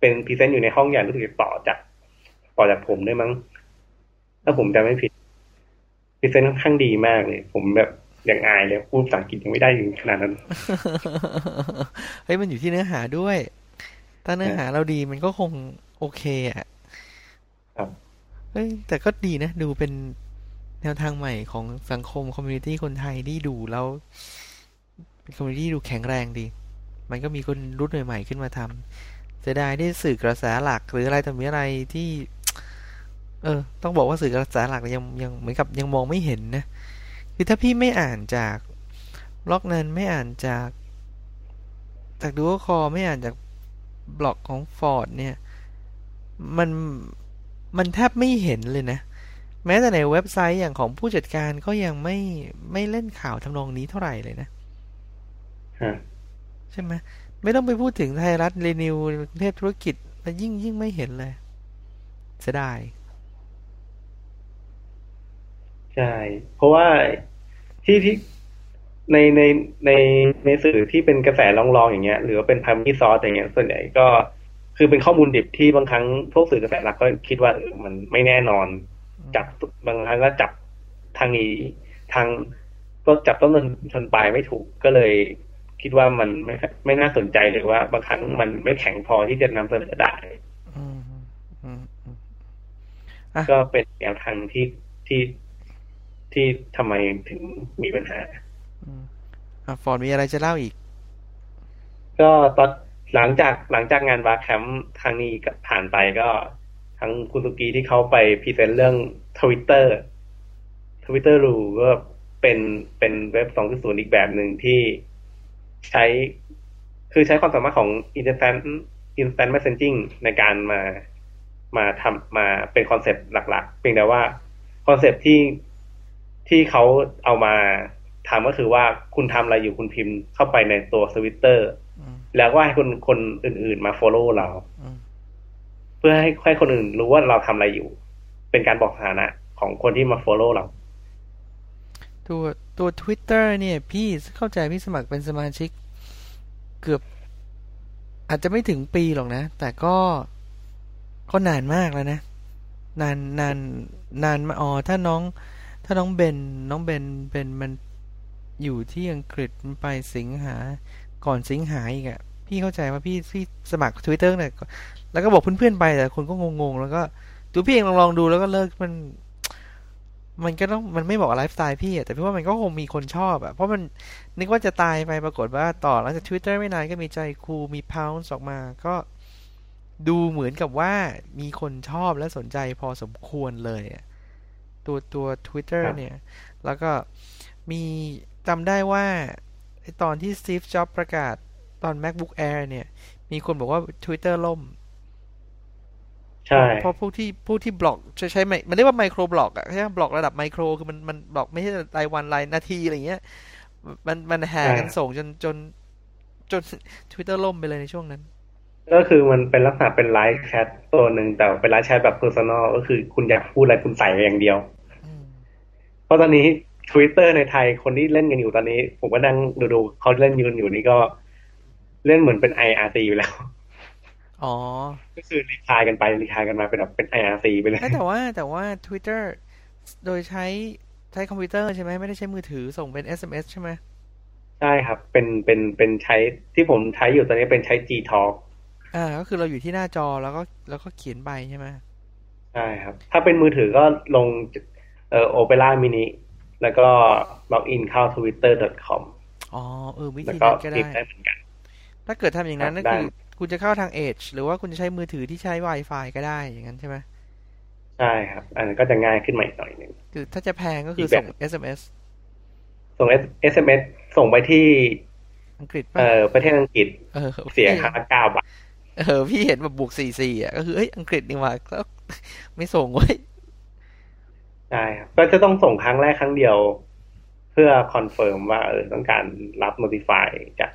เป็นพรีเซนต์อยู่ในห้องใหญ่รู้สึกต่อจากผมด้วยมั้งถ้าผมจำไม่ผิดพรีเซนต์ค่อนข้างดีมากเลยผมแบบอย่างอายเลยพูดภาษาอังกฤษยังไม่ได้ถึงขนาดนั้นเฮ้ยมันอยู่ที่เนื้อหาด้วยถ้าเนื้อหาเราดีมันก็คงโอเคอ่ะครับเฮ้ยแต่ก็ดีนะดูเป็นแนวทางใหม่ของสังคมคอมมูนิตี้คนไทยที่ดูแล้วเป็นคอมมูนิตี้ดูแข็งแรงดีมันก็มีคนรุ่นใหม่ๆขึ้นมาทำเสียดายที่สื่อกระแสหลักหรืออะไรต่อมีอะไรที่ต้องบอกว่าสื่อกระแสหลักยังเหมือนกับยังมองไม่เห็นนะคือถ้าพี่ไม่อ่านจาก บล็อกนั้นไม่อ่านจากดูคอไม่อ่านจากบล็อกของฟอร์ดเนี่ยมันแทบไม่เห็นเลยนะแม้แต่ในเว็บไซต์อย่างของผู้จัดการก็ยังไม่เล่นข่าวทำนองนี้เท่าไหร่เลยนะใช่ไหมไม่ต้องไปพูดถึงไทยรัฐเรนิวเทพธุรกิจแล้วยิ่งไม่เห็นเลยเสียดายใช่เพราะว่าที่ในสื่อที่เป็นกระแสรองๆอย่างเงี้ยหรือว่าเป็นพามิซอสอย่างเงี้ยส่วนใหญ่ก็คือเป็นข้อมูลดิบที่บางครั้งพวกสื่อกระแสหลักก็คิดว่ามันไม่แน่นอนจับบางครั้งก็จับทางนี้ทางพวกจับต้นชนปลายไม่ถูกก็เลยคิดว่ามันไม่น่าสนใจหรือว่าบางครั้งมันไม่แข็งพอที่จะนำเสนอได้ก็เป็นแนวทางที่ทำไมถึงมีปัญหาฟอร์ดมีอะไรจะเล่าอีกก็ตอนหลังจากงานวาแคมป์ทางนี้ผ่านไปก็ทางคุณสุกี้ที่เขาไปพรีเซนต์เรื่อง Twitter รู้ก็เป็นเว็บ 2.0 อีกแบบหนึ่งที่ใช้ความสามารถของ Instant Messaging ในการมาทำมาเป็นคอนเซ็ปต์หลักๆเพียงแต่ว่าคอนเซ็ปต์ที่เขาเอามาทำก็คือว่าคุณทำอะไรอยู่คุณพิมพ์เข้าไปในตัว Twitter แล้วก็ให้คนอื่นๆมา follow เราเพื่อให้คนอื่นรู้ว่าเราทำอะไรอยู่เป็นการบอกสถานะของคนที่มา follow เราตัว Twitter เนี่ยพี่เข้าใจพี่สมัครเป็นสมาชิกเกือบอาจจะไม่ถึงปีหรอกนะแต่ก็นานมากแล้วนะนานมาอ๋อถ้าน้องเบนมันอยู่ที่อังกฤษมันไปสิงหาก่อนสิงหาอีกอ่ะพี่เข้าใจว่าพี่สมัคร Twitter น่ะแล้วก็บอกเพื่อนๆไปแต่คนก็งงๆแล้วก็ตัวพี่เองลองดูแล้วก็เลิกมันก็ต้องมันไม่บอกไลฟ์สไตล์พี่อ่ะแต่พี่ว่ามันก็คงมีคนชอบอ่ะเพราะมันนึกว่าจะตายไปปรากฏว่าต่อหลังจาก Twitter ไม่นานก็มีใจคูมี Pounds ออกมาก็ดูเหมือนกับว่ามีคนชอบและสนใจพอสมควรเลยอ่ะตัว Twitter เนี่ยแล้วก็มีจำได้ว่าตอนที่ Steve Jobs ประกาศตอน MacBook Air เนี่ยมีคนบอกว่า Twitter ล่มใช่เพราะผู้ที่บล็อกใช้มันเรียกว่าไมโครบล็อกอ่ะใช่บล็อกระดับไมโครคือมันบล็อกไม่ใช่รายวันรายนาทีอะไรเงี้ยมันแห่กันส่งจน Twitter ล่มไปเลยในช่วงนั้นก็คือมันเป็นลักษณะเป็นไลฟ์แชทตัวหนึ่งแต่เป็นไลฟ์แชทแบบเพอร์ซันอลก็คือคุณอยากพูดอะไรคุณใส่ไปอย่างเดียวเพราะตอนนี้ Twitter ในไทยคนที่เล่นกันอยู่ตอนนี้ผมก็นั่งดูเขาเล่นยืนอยู่นี่ก็เล่นเหมือนเป็น IRC อยู่แล้วอ๋อก็คือรีทายกันมาเป็นแบบเป็น IRC ไปเลยแต่ว่า Twitter โดยใช้คอมพิวเตอร์ใช่ไหมไม่ได้ใช้มือถือส่งเป็น SMS ใช่ไหมใช่ครับเป็นใช้ที่ผมใช้อยู่ตอนนี้เป็นใช้ Gtalkก็คือเราอยู่ที่หน้าจอแล้วก็เขียนใบใช่ไหมใช่ครับถ้าเป็นมือถือก็ลงOpera Mini แล้วก็ล็อกอินเข้า twitter.com อ๋อวิธีนั้นก็ได้เหมือนกันถ้าเกิดทำอย่างนั้นก็คือคุณจะเข้าทาง Edge หรือว่าคุณจะใช้มือถือที่ใช้ Wi-Fi ก็ได้อย่างนั้นใช่ไหมใช่ครับอันนั้นก็จะง่ายขึ้นมาอีกหน่อยนึงคือถ้าจะแพงก็คือส่ง SMS ส่ง SMS ส่งไปที่อังกฤษประเทศอังกฤษเสียค่า9 บาทพี่เห็นแบบบวก44อ่ะก็คือเอ้ยอังกฤษนี่ว่าก็ไม่ส่งไว้ใช่ครับก็จะต้องส่งครั้งแรกครั้งเดียวเพื่อคอนเฟิร์มว่าต้องการรับ notify จา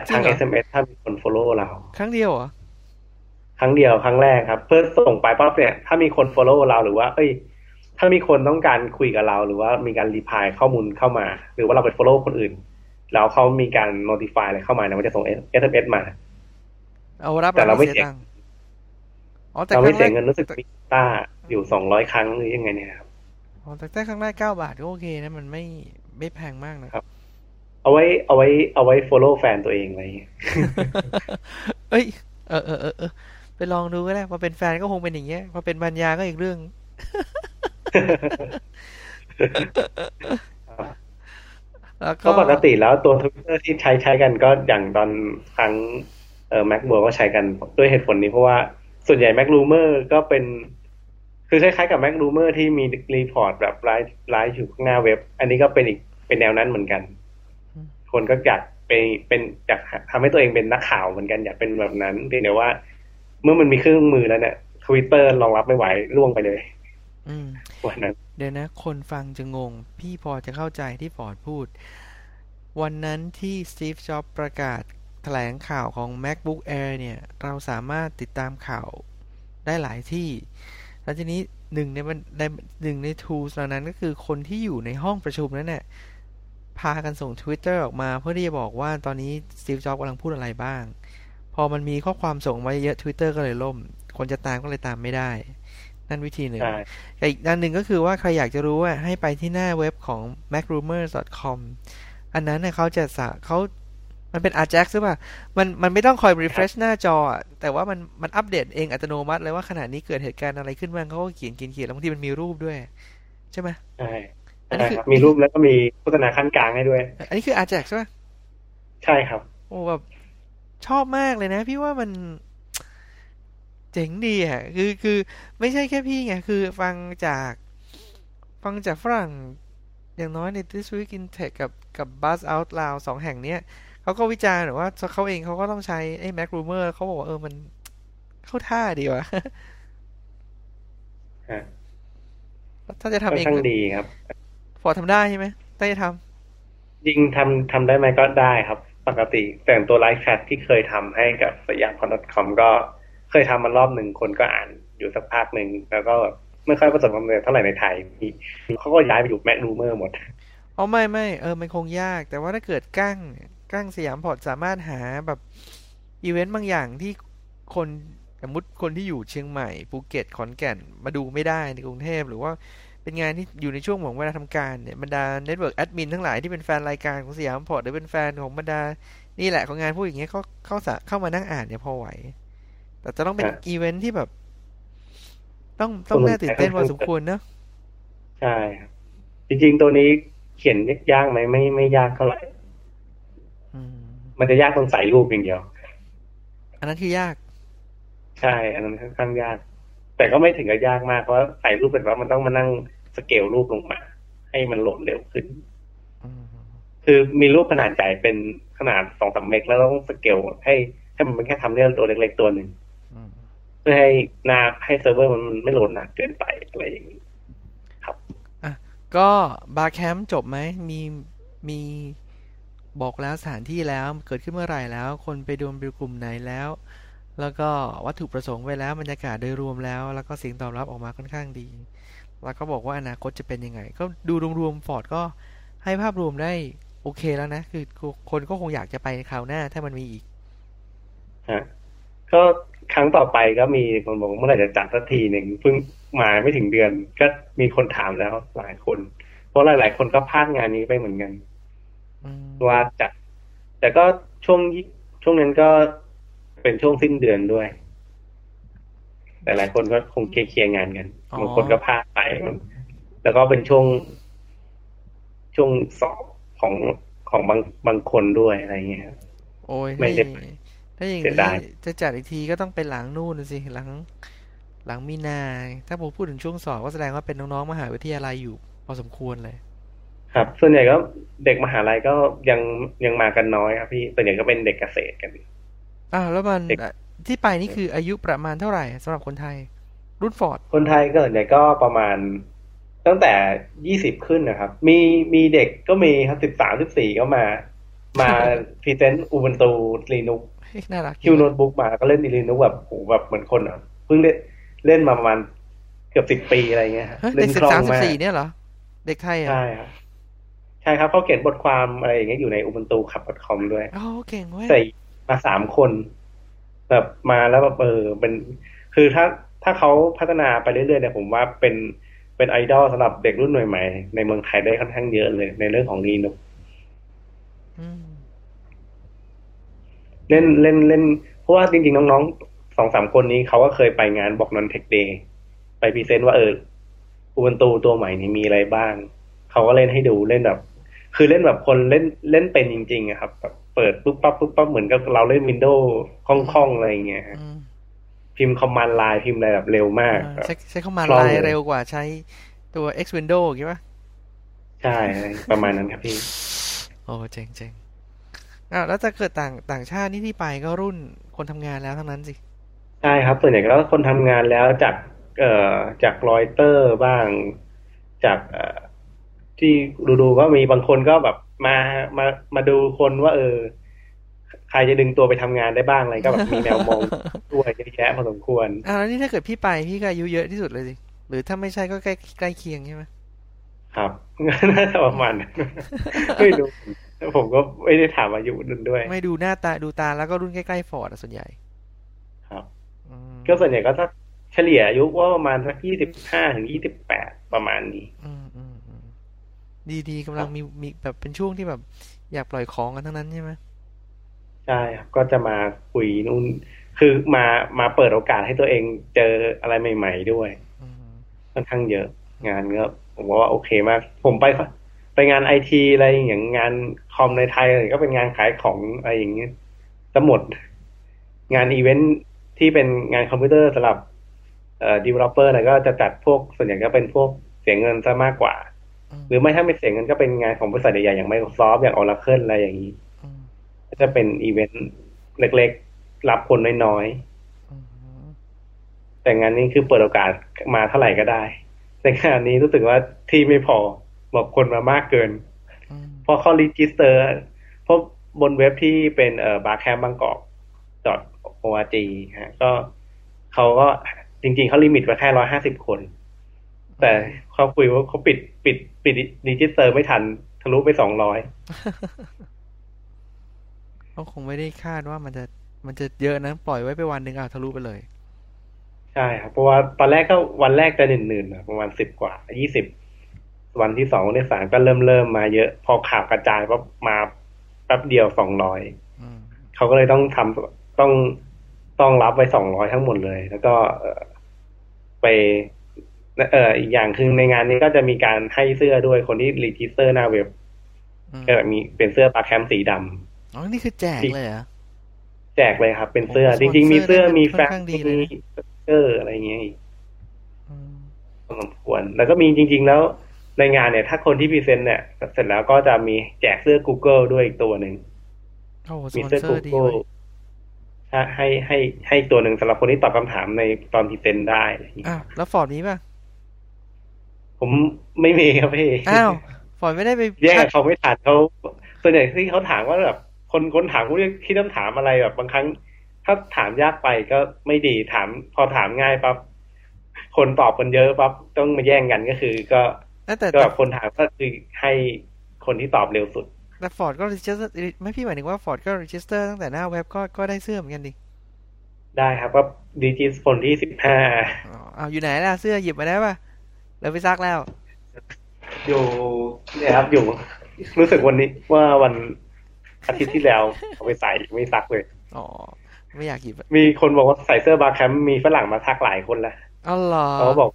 กทาง SMS ถ้ามีคน follow เราครั้งเดียวเหรอครั้งเดียวครั้งแรกครับเพื่อส่งไปปั๊บเนี่ยถ้ามีคน follow เราหรือว่าเอ้ยถ้ามีคนต้องการคุยกับเราหรือว่ามีการ reply ข้อมูลเข้ามาหรือว่าเราไป follow คนอื่นแล้วเขามีการ notify อะไรเข้ามาเนี่ยมันจะส่ง SMS มาเอารับแต่เราไม่เสียตังค์อ๋อแต่เราไม่เสียเงินรู้สึกมีต้าอยู่200ครั้งหรือยังไงเนี่ยครับอ๋อแต่ครั้งแรก9 บาทก็โอเคนะมันไม่แพงมากนะครับเอาไว้ follow แฟนตัวเองอะไรอย่างเงี้ยเอ้ยไปลองดูก็ได้พอเป็นแฟนก็คงเป็นอย่างเงี้ยพอเป็นปัญญาก็อีกเรื่องแล้วก็ปกติแล้วตัว Twitter ที่ใช้กันก็อย่างตอนครั้งMacBook ก็ใช้กันด้วยเหตุผลนี้เพราะว่าส่วนใหญ่ MacRumor ก็เป็นคือคล้ายๆกับ MacRumor ที่มีรีพอร์ตแบบไลฟ์อยู่ข้างหน้าเว็บอันนี้ก็เป็นอีกเป็นแนวนั้นเหมือนกัน คนก็อยากเป็นอยากทำให้ตัวเองเป็นนักข่าวเหมือนกันอยากเป็นแบบนั้นแต่ว่าเมื่อมันมีเครื่องมือแล้วเนี่ย Twitter รองรับไม่ไหวล่วงไปเลยวันนั้นเดี๋ยวนะคนฟังจะงงพี่พอจะเข้าใจที่ฟอร์ดพูดวันนั้นที่สตีฟจ็อบส์ประกาศแถลงข่าวของ MacBook Air เนี่ยเราสามารถติดตามข่าวได้หลายที่แล้วทีนี้หนึ่งใน tools เหล่านั้นก็คือคนที่อยู่ในห้องประชุมนั่นแหละพากันส่ง Twitter ออกมาเพื่อที่จะบอกว่าตอนนี้สตีฟจ็อบส์กำลังพูดอะไรบ้างพอมันมีข้อความส่งมาเยอะ Twitter ก็เลยล่มคนจะตามก็เลยตามไม่ได้นั่นวิธีหนึ่งแต่อีกด้านหนึ่งก็คือว่าใครอยากจะรู้ว่าให้ไปที่หน้าเว็บของ macrumors.com อันนั้นเนี่ยมันเป็น Ajax ใช่ป่ะมันไม่ต้องคอย refresh หน้าจอแต่ว่ามันอัปเดตเองอัตโนมัติเลยว่าขณะนี้เกิดเหตุการณ์อะไรขึ้นบ้างเขาก็เขียนแล้วบางทีมันมีรูปด้วยใช่ไหมใช่ครับมีรูปแล้วก็มีโฆษณาขั้นกลางให้ด้วยอันนี้คือ Ajax ใช่ป่ะใช่ครับโอ้แบบชอบมากเลยนะพี่ว่ามันเจ๋งดีอ่ะคือไม่ใช่แค่พี่ไงคือฟังจากฝรั่งอย่างน้อยใน This Week in Tech กับ Buzz Out Loud 2 แห่งเนี้ยเขาก็วิจารณ์ว่าเขาเองเขาก็ต้องใช้ไอ้ Mac Rumor เขาบอกว่ามันเข้าท่าดีว่ะถ้าจะทำเองก็ดีครับพอทำได้ใช่ไหมได้ทำจริงทำได้ไหมก็ได้ครับปกติแต่งตัวไลฟ์แชทที่เคยทำให้กับสยาม.com ก็เคยทำมารอบหนึ่งคนก็อ่านอยู่สักพักหนึ่งแล้วก็แบบไม่ค่อยประสบความสำเร็จเท่าไหร่ในไทยเขาก็ย้ายไปอยู่แมครูเมอร์หมดอ๋อไม่มันคงยากแต่ว่าถ้าเกิดกั้งสยามพอร์ตสามารถหาแบบอีเวนต์บางอย่างที่คนสมมติคนที่อยู่เชียงใหม่ภูเก็ตขอนแก่นมาดูไม่ได้ในกรุงเทพหรือว่าเป็นงานที่อยู่ในช่วงของเวลาทำการเนี่ยบรรดาเน็ตเวิร์กแอดมินทั้งหลายที่เป็นแฟนรายการของสยามพอร์ตหรือเป็นแฟนของบรรดานี่แหละของงานพวกอย่างเงี้ยเขาเข้ามานั่งอ่านเนี่ยพอไหวแต่จะต้องเป็นอีเวนท์ที่แบบต้องน่าตื่นเต้นพอสมควรนะใช่ครับจริงๆตัวนี้เขียนยากไหมไม่ยากเท่าไหร่มันจะยากตรงใส่รูปอย่างเดียวอันนั้นคือยากใช่อันนั้นค่อนข้างยากแต่ก็ไม่ถึงกับยากมากเพราะใส่รูปเป็นว่ามันต้องมานั่งสเกลรูปลงมาให้มันโหลดเร็วขึ้นคือมีรูปขนาดใหญ่เป็นขนาด 2-3 เมกแล้วต้องสเกลให้มันแค่ทำเรื่องตัวเล็กๆตัวหนึ่งเพื่อให้เซิร์ฟเวอร์มันไม่โหลดหนักเกินไปอะไรอย่างนี้ครับอ่ะก็บาร์แคมป์จบไหมมีบอกแล้วสถานที่แล้วเกิดขึ้นเมื่อไหร่แล้วคนไปรวมเป็นกลุ่มไหนแล้วก็วัตถุประสงค์ไว้แล้วบรรยากาศโดยรวมแล้วก็เสียงตอบรับออกมาค่อนข้างดีแล้วก็บอกว่าอนาคตจะเป็นยังไงก็ดูรวมๆฟอร์ดก็ให้ภาพรวมได้โอเคแล้วนะคือคนก็คงอยากจะไปคราวหน้าถ้ามันมีอีกก็ครั้งต่อไปก็มีคนบอกเมื่อไหร่จะจัดสักทีหนึ่งเพิ่งมาไม่ถึงเดือนก็มีคนถามแล้วหลายคนเพราะหลายคนก็พลาดงานนี้ไปเหมือนกันว่าจัดแต่ก็ช่วงนั้นก็เป็นช่วงสิ้นเดือนด้วยแต่หลายคนก็คงเคลียร์งานกันบางคนก็พลาดไปแล้วก็เป็นช่วงสอบของบางคนด้วยอะไรเงี้ยโอ้ยไม่ได้ถ้าอย่างนี้จะจัดอีกทีก็ต้องเป็นหลังนู่นสิหลังมีนาถ้าผมพูดถึงช่วงสอบก็แสดงว่าเป็นน้องๆมหาวิทยาลัยอยู่พอสมควรเลยครับส่วนใหญ่ก็เด็กมหาลัยก็ยังมากันน้อยครับพี่ส่วนใหญ่ก็เป็นเด็กเกษตรกันแล้วมันที่ไปนี่คืออายุประมาณเท่าไหร่สำหรับคนไทยรุ่นฟอร์ดคนไทยก็ส่วนใหญ่ก็ประมาณตั้งแต่20ขึ้นนะครับมีเด็กก็มีครับ13-14ก็มาพรีเซนต์ Ubuntu Linuxน่ารักคิวโน้ตบุ๊กมาก็เล่นดีลินุกแบบโหแบบเหมือนคนอ่ะเพิ่งเล่นมาประมาณเกือบ10ปีอะไรเงี้ยเล่นคล่องมาก13-14เนี่ยเหรอเด็กไทยอ่ะใช่ครับเขาเขียนบทความอะไรอย่างเงี้ยอยู่ใน Ubuntu Club.com ด้วยอ๋อเก่งเว้ยใส่มา3คนแบบมาแล้วแบบเป็นคือถ้าเขาพัฒนาไปเรื่อยๆเนี่ยผมว่าเป็นไอดอลสำหรับเด็กรุ่นใหม่ๆในเมืองไทยได้ค่อนข้างเยอะเลยในเรื่องของลีนุกเล่นเพราะว่าจริงๆน้องๆ 2-3 คนนี้เขาก็เคยไปงานบอกนอนเทคเดย์ไปพรีเซนต์ว่าUbuntu ตัวใหม่นี่มีอะไรบ้างเขาก็เล่นให้ดูเล่นแบบคือเล่นแบบคนเล่นเป็นจริงๆครับแบบเปิดปุ๊บปั๊บเหมือนกับเราเล่น Windows คล่องๆอะไรอย่างเงี้ยพิมพ์คอมมานด์ไลน์พิมพ์อะไรแบบเร็วมากใช้คอมมานด์ไลน์เร็วกว่าใช้ตัว X Windows ใช่ป่ะใช่ประมาณนั้นครับพี่โอ้เจ๋งๆ แล้วจะเกิดต่างชาตินี่ที่ไปก็รุ่นคนทำงานแล้วทั้งนั้นสิใช่ครับส่วนใหญ่ก็คนทำงานแล้วจากรอยเตอร์บ้างจากที่ดูก็มีบางคนก็แบบมาดูคนว่าใครจะดึงตัวไปทำงานได้บ้างอะไรก็แบบมีแนวมองด้วยเยอะแยะพอสมควรแล้วนี่ถ้าเกิดพี่ไปพี่ก็อายุเยอะที่สุดเลยสิหรือถ้าไม่ใช่ก็ใกล้เคียงใช่ไหมครับน่าจะประมาณไม่ดูผมก็ไม่ได้ถามอายุรุ่นด้วยไม่ดูหน้าตาดูตาแล้วก็รุ่นใกล้ๆฟอร์ดส่วนใหญ่ครับก็ส่วนใหญ่ก็ถ้าเฉลี่ยอายุว่าประมาณสัก25-28ประมาณนี้ดีๆกำลังมีแบบเป็นช่วงที่แบบอยากปล่อยของกันทั้งนั้นใช่ไหมใช่ครับก็จะมาคุยนู่นคือมาเปิดโอกาสให้ตัวเองเจออะไรใหม่ๆด้วยค่อนข้างเยอะงานก็ผมว่าโอเคมากผมไปงาน IT อะไรอย่างงานคอมในไทยอะไรก็เป็นงานขายของอะไรอย่างเงี้ยทั้งหมดงานอีเวนท์ที่เป็นงานคอมพิวเตอร์สำหรับdeveloper น่ะก็จะจัดพวกส่วนใหญ่ก็เป็นพวกเสียเงินซะมากกว่าหรือไม่ถ้าไม่เสียเงินก็เป็นงานของบริษัทใหญ่ๆอย่าง Microsoft อย่าง Oracle อะไรอย่างนี้ก็จะเป็นอีเวนต์เล็กๆรับคนน้อยๆแต่งานนี้คือเปิดโอกาสมาเท่าไหร่ก็ได้แต่งานนี้รู้สึกว่าที่ไม่พอบอกคนมามากเกินเพราะเขารีจิสเตอร์เพราะบนเว็บที่เป็นbarcamp.bangkok.org ฮะก็เขาก็จริงๆเขาลิมิตไว้แค่150คนแต่เขาคุยว่าเขาปิดรีจิสเตอร์ไม่ทันทะลุไป200เขาคงไม่ได้คาดว่ามันจะเยอะนะปล่อยไว้ไปวันนึงทะลุไปเลยใช่ครับเพราะว่าตอนแรกก็วันแรกจะ1,000นะประมาณ10กว่า20วันที่2วันที่3ก็เริ่มมาเยอะพอข่าวกระจายปั๊บมาแป๊บเดียว200เขาก็เลยต้องทำต้องรับไว้200ทั้งหมดเลยแล้วก็ไปอีกอย่างคือในงานนี้ก็จะมีการให้เสื้อด้วยคนที่รีจิสเตอร์หน้าเว็บก็แบบมีเป็นเสื้อปลาแคมสีดำอ๋อนี่คือแจกเลยเหรอแจกเลยครับเป็นเสื้อจริงๆมีเสื้อมีแฟกซ์มีสติ๊กเกอร์อะไรอย่างเงี้ยสมควรแล้วก็มีจริงๆแล้วในงานเนี่ยถ้าคนที่พรีเซนต์เนี่ยเสร็จแล้วก็จะมีแจกเสื้อ Google ด้วยอีกตัวหนึ่งมีเสื้อ Google ให้ตัวหนึ่งสำหรับคนที่ตอบคำถามในตอนพรีเซนต์ได้อ้าวแล้วฟอร์ดนี้ป่ะผมไม่มีครับพี่อ้าวฟอร์ดไม่ได้ไปแย่งเขาไม่ทันเขาส่วนใหญ่ที่เขาถามว่าแบบคนถามเขาคิดคำถามอะไรแบบบางครั้งถ้าถามยากไปก็ไม่ดีถามพอถามง่ายปั๊บคนตอบกันเยอะปั๊บต้องมาแย่งกันก็คือก็แบบคนถามก็คือให้คนที่ตอบเร็วสุดแล้วฟอร์ดก็รีจิสเตอร์ไม่พี่หมายถึงว่าฟอร์ดก็รีจิสเตอร์ตั้งแต่หน้าเว็บก็ได้เสื้อเหมือนกันดิได้ครับก็รีจิสคนที่15อ้าวอยู่ไหนล่ะเสื้อหยิบมาได้ป่ะแล้วไปซักแล้วอยู่เนี่ยครับอยู่รู้สึกวันนี้ว่าวันอาทิตย์ที่แล้วเอาไปใส่ไม่ซักเลยอ๋อไม่อยากหยิบมีคนบอกว่าใส่เสื้อบาร์แคมป์มีฝรั่งมาทักหลายคนแล้วอ๋อเหรอเขาบอก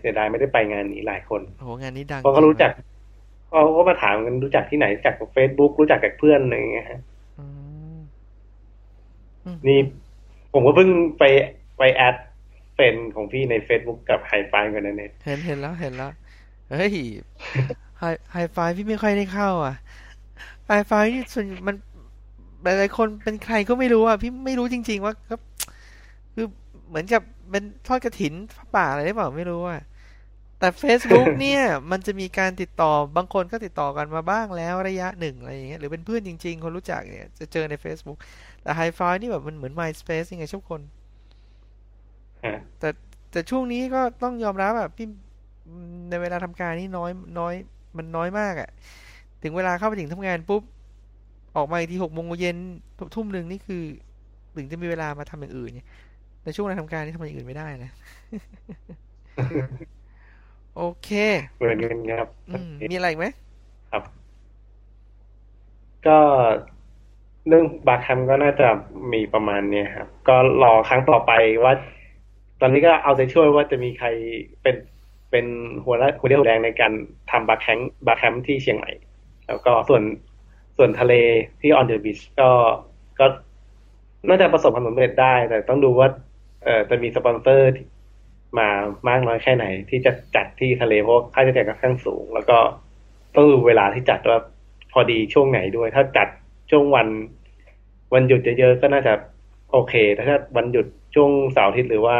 เสียดายไม่ได้ไปงานนี้หลายคนโอ้โหงานนี้ดังเพราะเขารู้จักเขาก็มาถามกันรู้จักที่ไหนจาก Facebook รู้จักจากเพื่อนอะไรอย่างเงี้ยฮะนี่ผมก็เพิ่งไปแอดเป็นของพี่ใน Facebook กับ Hi-Fi กันนั่นเองเห็นแล้วเฮ้ย Hi-Fi พี่ไม่ค่อยได้เข้าอ่ะ Hi-Fi นี่ส่วนมันหลายๆคนเป็นใครก็ไม่รู้อ่ะพี่ไม่รู้จริงๆว่าคือเหมือนกับเป็นทอดกฐินป่าอะไรได้เปล่าไม่รู้อ่ะแต่ Facebook เนี่ย มันจะมีการติดต่อบางคนก็ติดต่อกันมาบ้างแล้วระยะหนึ่งอะไรอย่างเงี้ยหรือเป็นเพื่อนจริงๆคนรู้จักเนี่ยจะเจอใน Facebook แต่ Hi-Fi นี่แบบมันเหมือน MySpace ยังไงชอบคนแต่ช่วงนี้ก็ต้องยอมรับแบบพี่ในเวลาทำการนี่น้อยมันน้อยมากอ่ะถึงเวลาเข้าไปถึงทำงานปุ๊บออกมาอีกที 18:00 น. ทุ่มนึงนี่คือถึงจะมีเวลามาทำอย่างอื่นไงในช่วงเวลาทำการนี่ทำอย่างอื่นไม่ได้นะ โอเคเปิดเงินครับมีอะไรอีกไหมครับก็เรื่องบาร์แคมป์ก็น่าจะมีประมาณนี้ครับก็รอครั้งต่อไปว่าตอนนี้ก็เอาใจช่วยว่าจะมีใครเป็นหัวแรงในการทำบาร์แคมป์ที่เชียงใหม่แล้วก็ส่วนทะเลที่ออนเดอะบีชก็น่าจะประสบความสำเร็จได้แต่ต้องดูว่าจะมีสปอนเซอร์มามากน้อยแค่ไหนที่จะจัดที่ทะเลเพราะค่าใช้จ่ายค่อนข้างสูงแล้วก็ต้องดูเวลาที่จัดว่าพอดีช่วงไหนด้วยถ้าจัด ช่วงวันหยุดเยอะๆก็น่าจะโอเคแต่ถ้าวันหยุดช่วงเสาร์อาทิตย์หรือว่า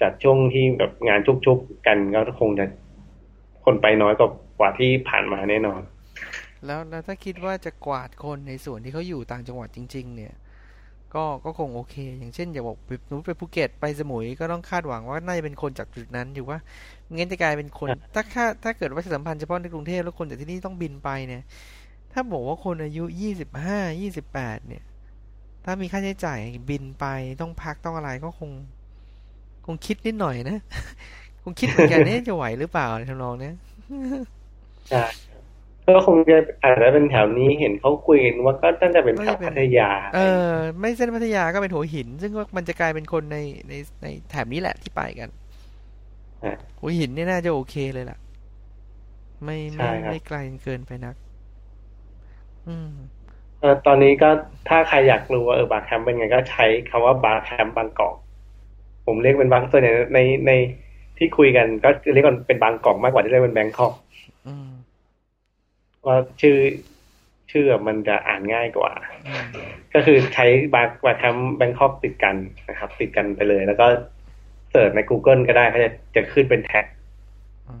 จัดช่วงที่แบบงานชุกๆกันก็คงจะคนไปน้อยกว่าที่ผ่านมาแน่นอนแล้วถ้าคิดว่าจะกวาดคนในส่วนที่เขาอยู่ต่างจังหวัดจริงๆเนี่ยก็คงโอเคอย่างเช่นอย่าบอกหนูไปภูเก็ตไปสมุยก็ต้องคาดหวังว่าน่าจะเป็นคนจากจุดนั้นอยู่ว่างั้นจะกลายเป็นคนถ้าเกิดว่าสัมพันธ์เฉพาะในกรุงเทพแล้วคนจากที่นี่ต้องบินไปเนี่ยถ้าบอกว่าคนอายุ25-28เนี่ยถ้ามีค่าใช้จ่ายบินไปต้องพักต้องอะไรก็คงคิดนิดหน่อยนะคงคิดเหมือนกันเนี่ยจะไหวหรือเปล่าทำนองเนี้ยก็คงจะอาจจะเป็นแถวนี้เห็นเขาคุยกันว่าก็น่าจะเป็นแถวพัทยาไม่เส้นพัทยาก็เป็นหัวหินซึ่งว่ามันจะกลายเป็นคนในแถบนี้แหละที่ไปกันหัวหินนี่น่าจะโอเคเลยล่ะไม่ไกลเกินไปนักตอนนี้ก็ถ้าใครอยากรู้ว่าบาร์แคมป์เป็นไงก็ใช้คำว่าบาร์แคมป์บางกอกผมเรียกเป็นบางส่วนในที่คุยกันก็เรียกกันเป็นบางกอกมากกว่าที่เรียกเป็นแบงคอกว่าชื่อมันจะอ่านง่ายกว่าก็คือใช้บาร์แคมป์แบงคอกติดกันนะครับติดกันไปเลยแล้วก็เสิร์ชใน Google ก็ได้เขาจะขึ้นเป็นแท็ก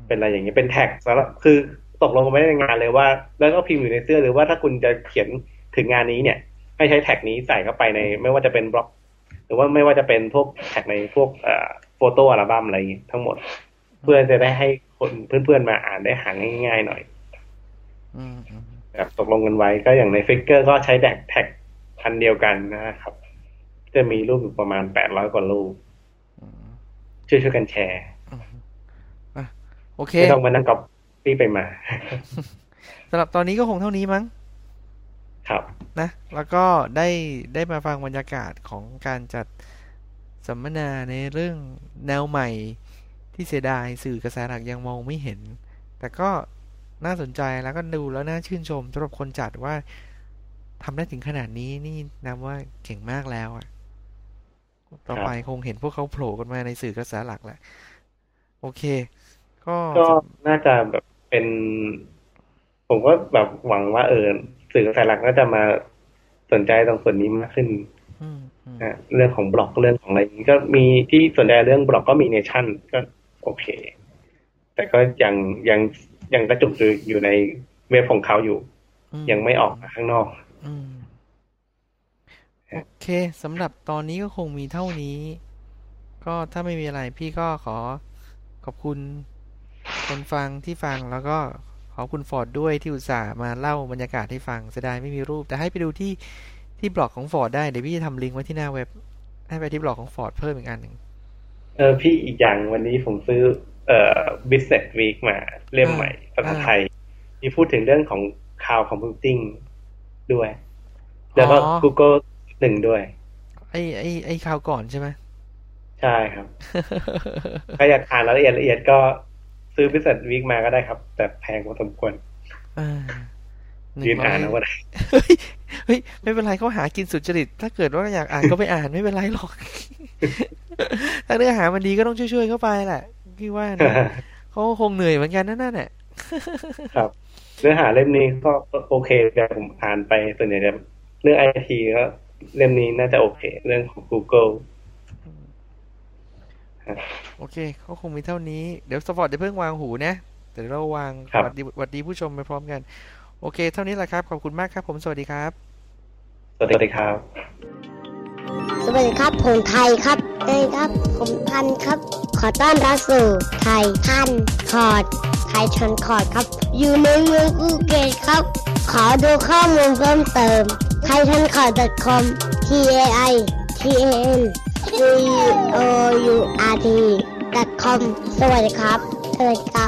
เป็นอะไรอย่างเงี้ยเป็นแท็กสำหรับคือตกลงกันไม่ได้ในงานเลยว่าแล้วก็พิมพ์อยู่ในเสื้อหรือว่าถ้าคุณจะเขียนถึงงานนี้เนี่ยให้ใช้แท็กนี้ใส่เข้าไปในไม่ว่าจะเป็นบล็อกหรือว่าไม่ว่าจะเป็นพวกแท็กในพวกโฟโต้อัลบั้มอะไรทั้งหมดเพื่อจะได้ให้คนเพื่อนๆมาอ่านได้หาง่ายๆหน่อยแบบตกลงกันไว้ก็อย่างในฟิกเกอร์ก็ใช้แท็กอันเดียวกันนะครับจะมีรูปอยู่ประมาณ800กว่ารูปช่วยกันแชร์โอเคไม่ต้องมานั่งก๊อปปี้ไปมาสำหรับตอนนี้ก็คงเท่านี้มั้งครับนะแล้วก็ได้มาฟังบรรยากาศของการจัดสัมมนาในเรื่องแนวใหม่ที่เสียดายสื่อกระแสหลักยังมองไม่เห็นแต่ก็น่าสนใจแล้วก็ดูแล้วน่าชื่นชมสำหรับคนจัดว่าทำได้ถึงขนาดนี้นี่นับว่าเก่งมากแล้วอ่ะต่อไปคงเห็นพวกเขาโผล่กันมาในสื่อกระแสหลักแหละโอเคก็น่าจะแบบเป็นผมก็แบบหวังว่าสื่อกระแสหลักน่าจะมาสนใจตรงส่วนนี้มากขึ้นเรื่องของบล็อกเรื่องของอะไรนี้ก็มีที่สนใจเรื่องบล็อกก็มีเนชั่นก็โอเคแต่ก็ยังกระจุกอยู่ในเว็บของเขาอยู่ยังไม่ออกมาข้างนอกโอเคสำหรับตอนนี้ก็คงมีเท่านี้ก็ถ้าไม่มีอะไรพี่ก็ขอขอบคุณคนฟังที่ฟังแล้วก็ขอบคุณฟอร์ดด้วยที่อุตส่าห์มาเล่าบรรยากาศให้ฟังเสียดายไม่มีรูปแต่ให้ไปดูที่บล็อกของฟอร์ดได้เดี๋ยวพี่จะทำลิงก์ไว้ที่หน้าเว็บให้ไปที่บล็อกของฟอร์ดเพิ่มอีกอันหนึ่งพี่อีกอย่างวันนี้ผมซื้อBusiness Week มาเล่มใหม่ภาษาไทยมีพูดถึงเรื่องของ Cloud Computing ด้วยแล้วก็ Google 1 ด้วยไอ้คราวก่อนใช่ไหมใช่ครับ ถ้าอยากอ่านละเอียดก็ซื้อ Business Week มาก็ได้ครับแต่แพงพอสมควรยืนอ่านเอาก็ได้เฮ้ยไม่เป็นไรเขาหากินสุจริตถ้าเกิดว่าอยากอ่านก็ไปอ่านไม่เป็นไรหรอกถ้าเนื้อหามันดีก็ต้องช่วยๆเข้าไปแหละพี่ว่านะเขาคงเหนื่อยเหมือนกันนั่นแหละครับเนื้อหาเล่มนี้ก็โอเคแต่ผมอ่านไปส่วนใหญ่เรื่อง IT ก็เล่มนี้น่าจะโอเคเรื่องของ Google โอเคเขาคงมีเท่านี้เดี๋ยวสปอร์ตจะเพิ่งวางหูนะแต่เราวางสวัสดีผู้ชมไปพร้อมกันโอเคเท่านี้แหละครับขอบคุณมากครับผมสวัสดีครับสวัสดีครับผมไทยครับเอ้ยครับผมพันครับขอต้อนรับสู่ไทยทันคอร์ดไทยทันคอร์ดครับอยู่ในเมืองภูเก็ตครับขอดูข้อมูลเพิ่มเติม thaitancourt.com thaitancourt.com สวัสดีครับ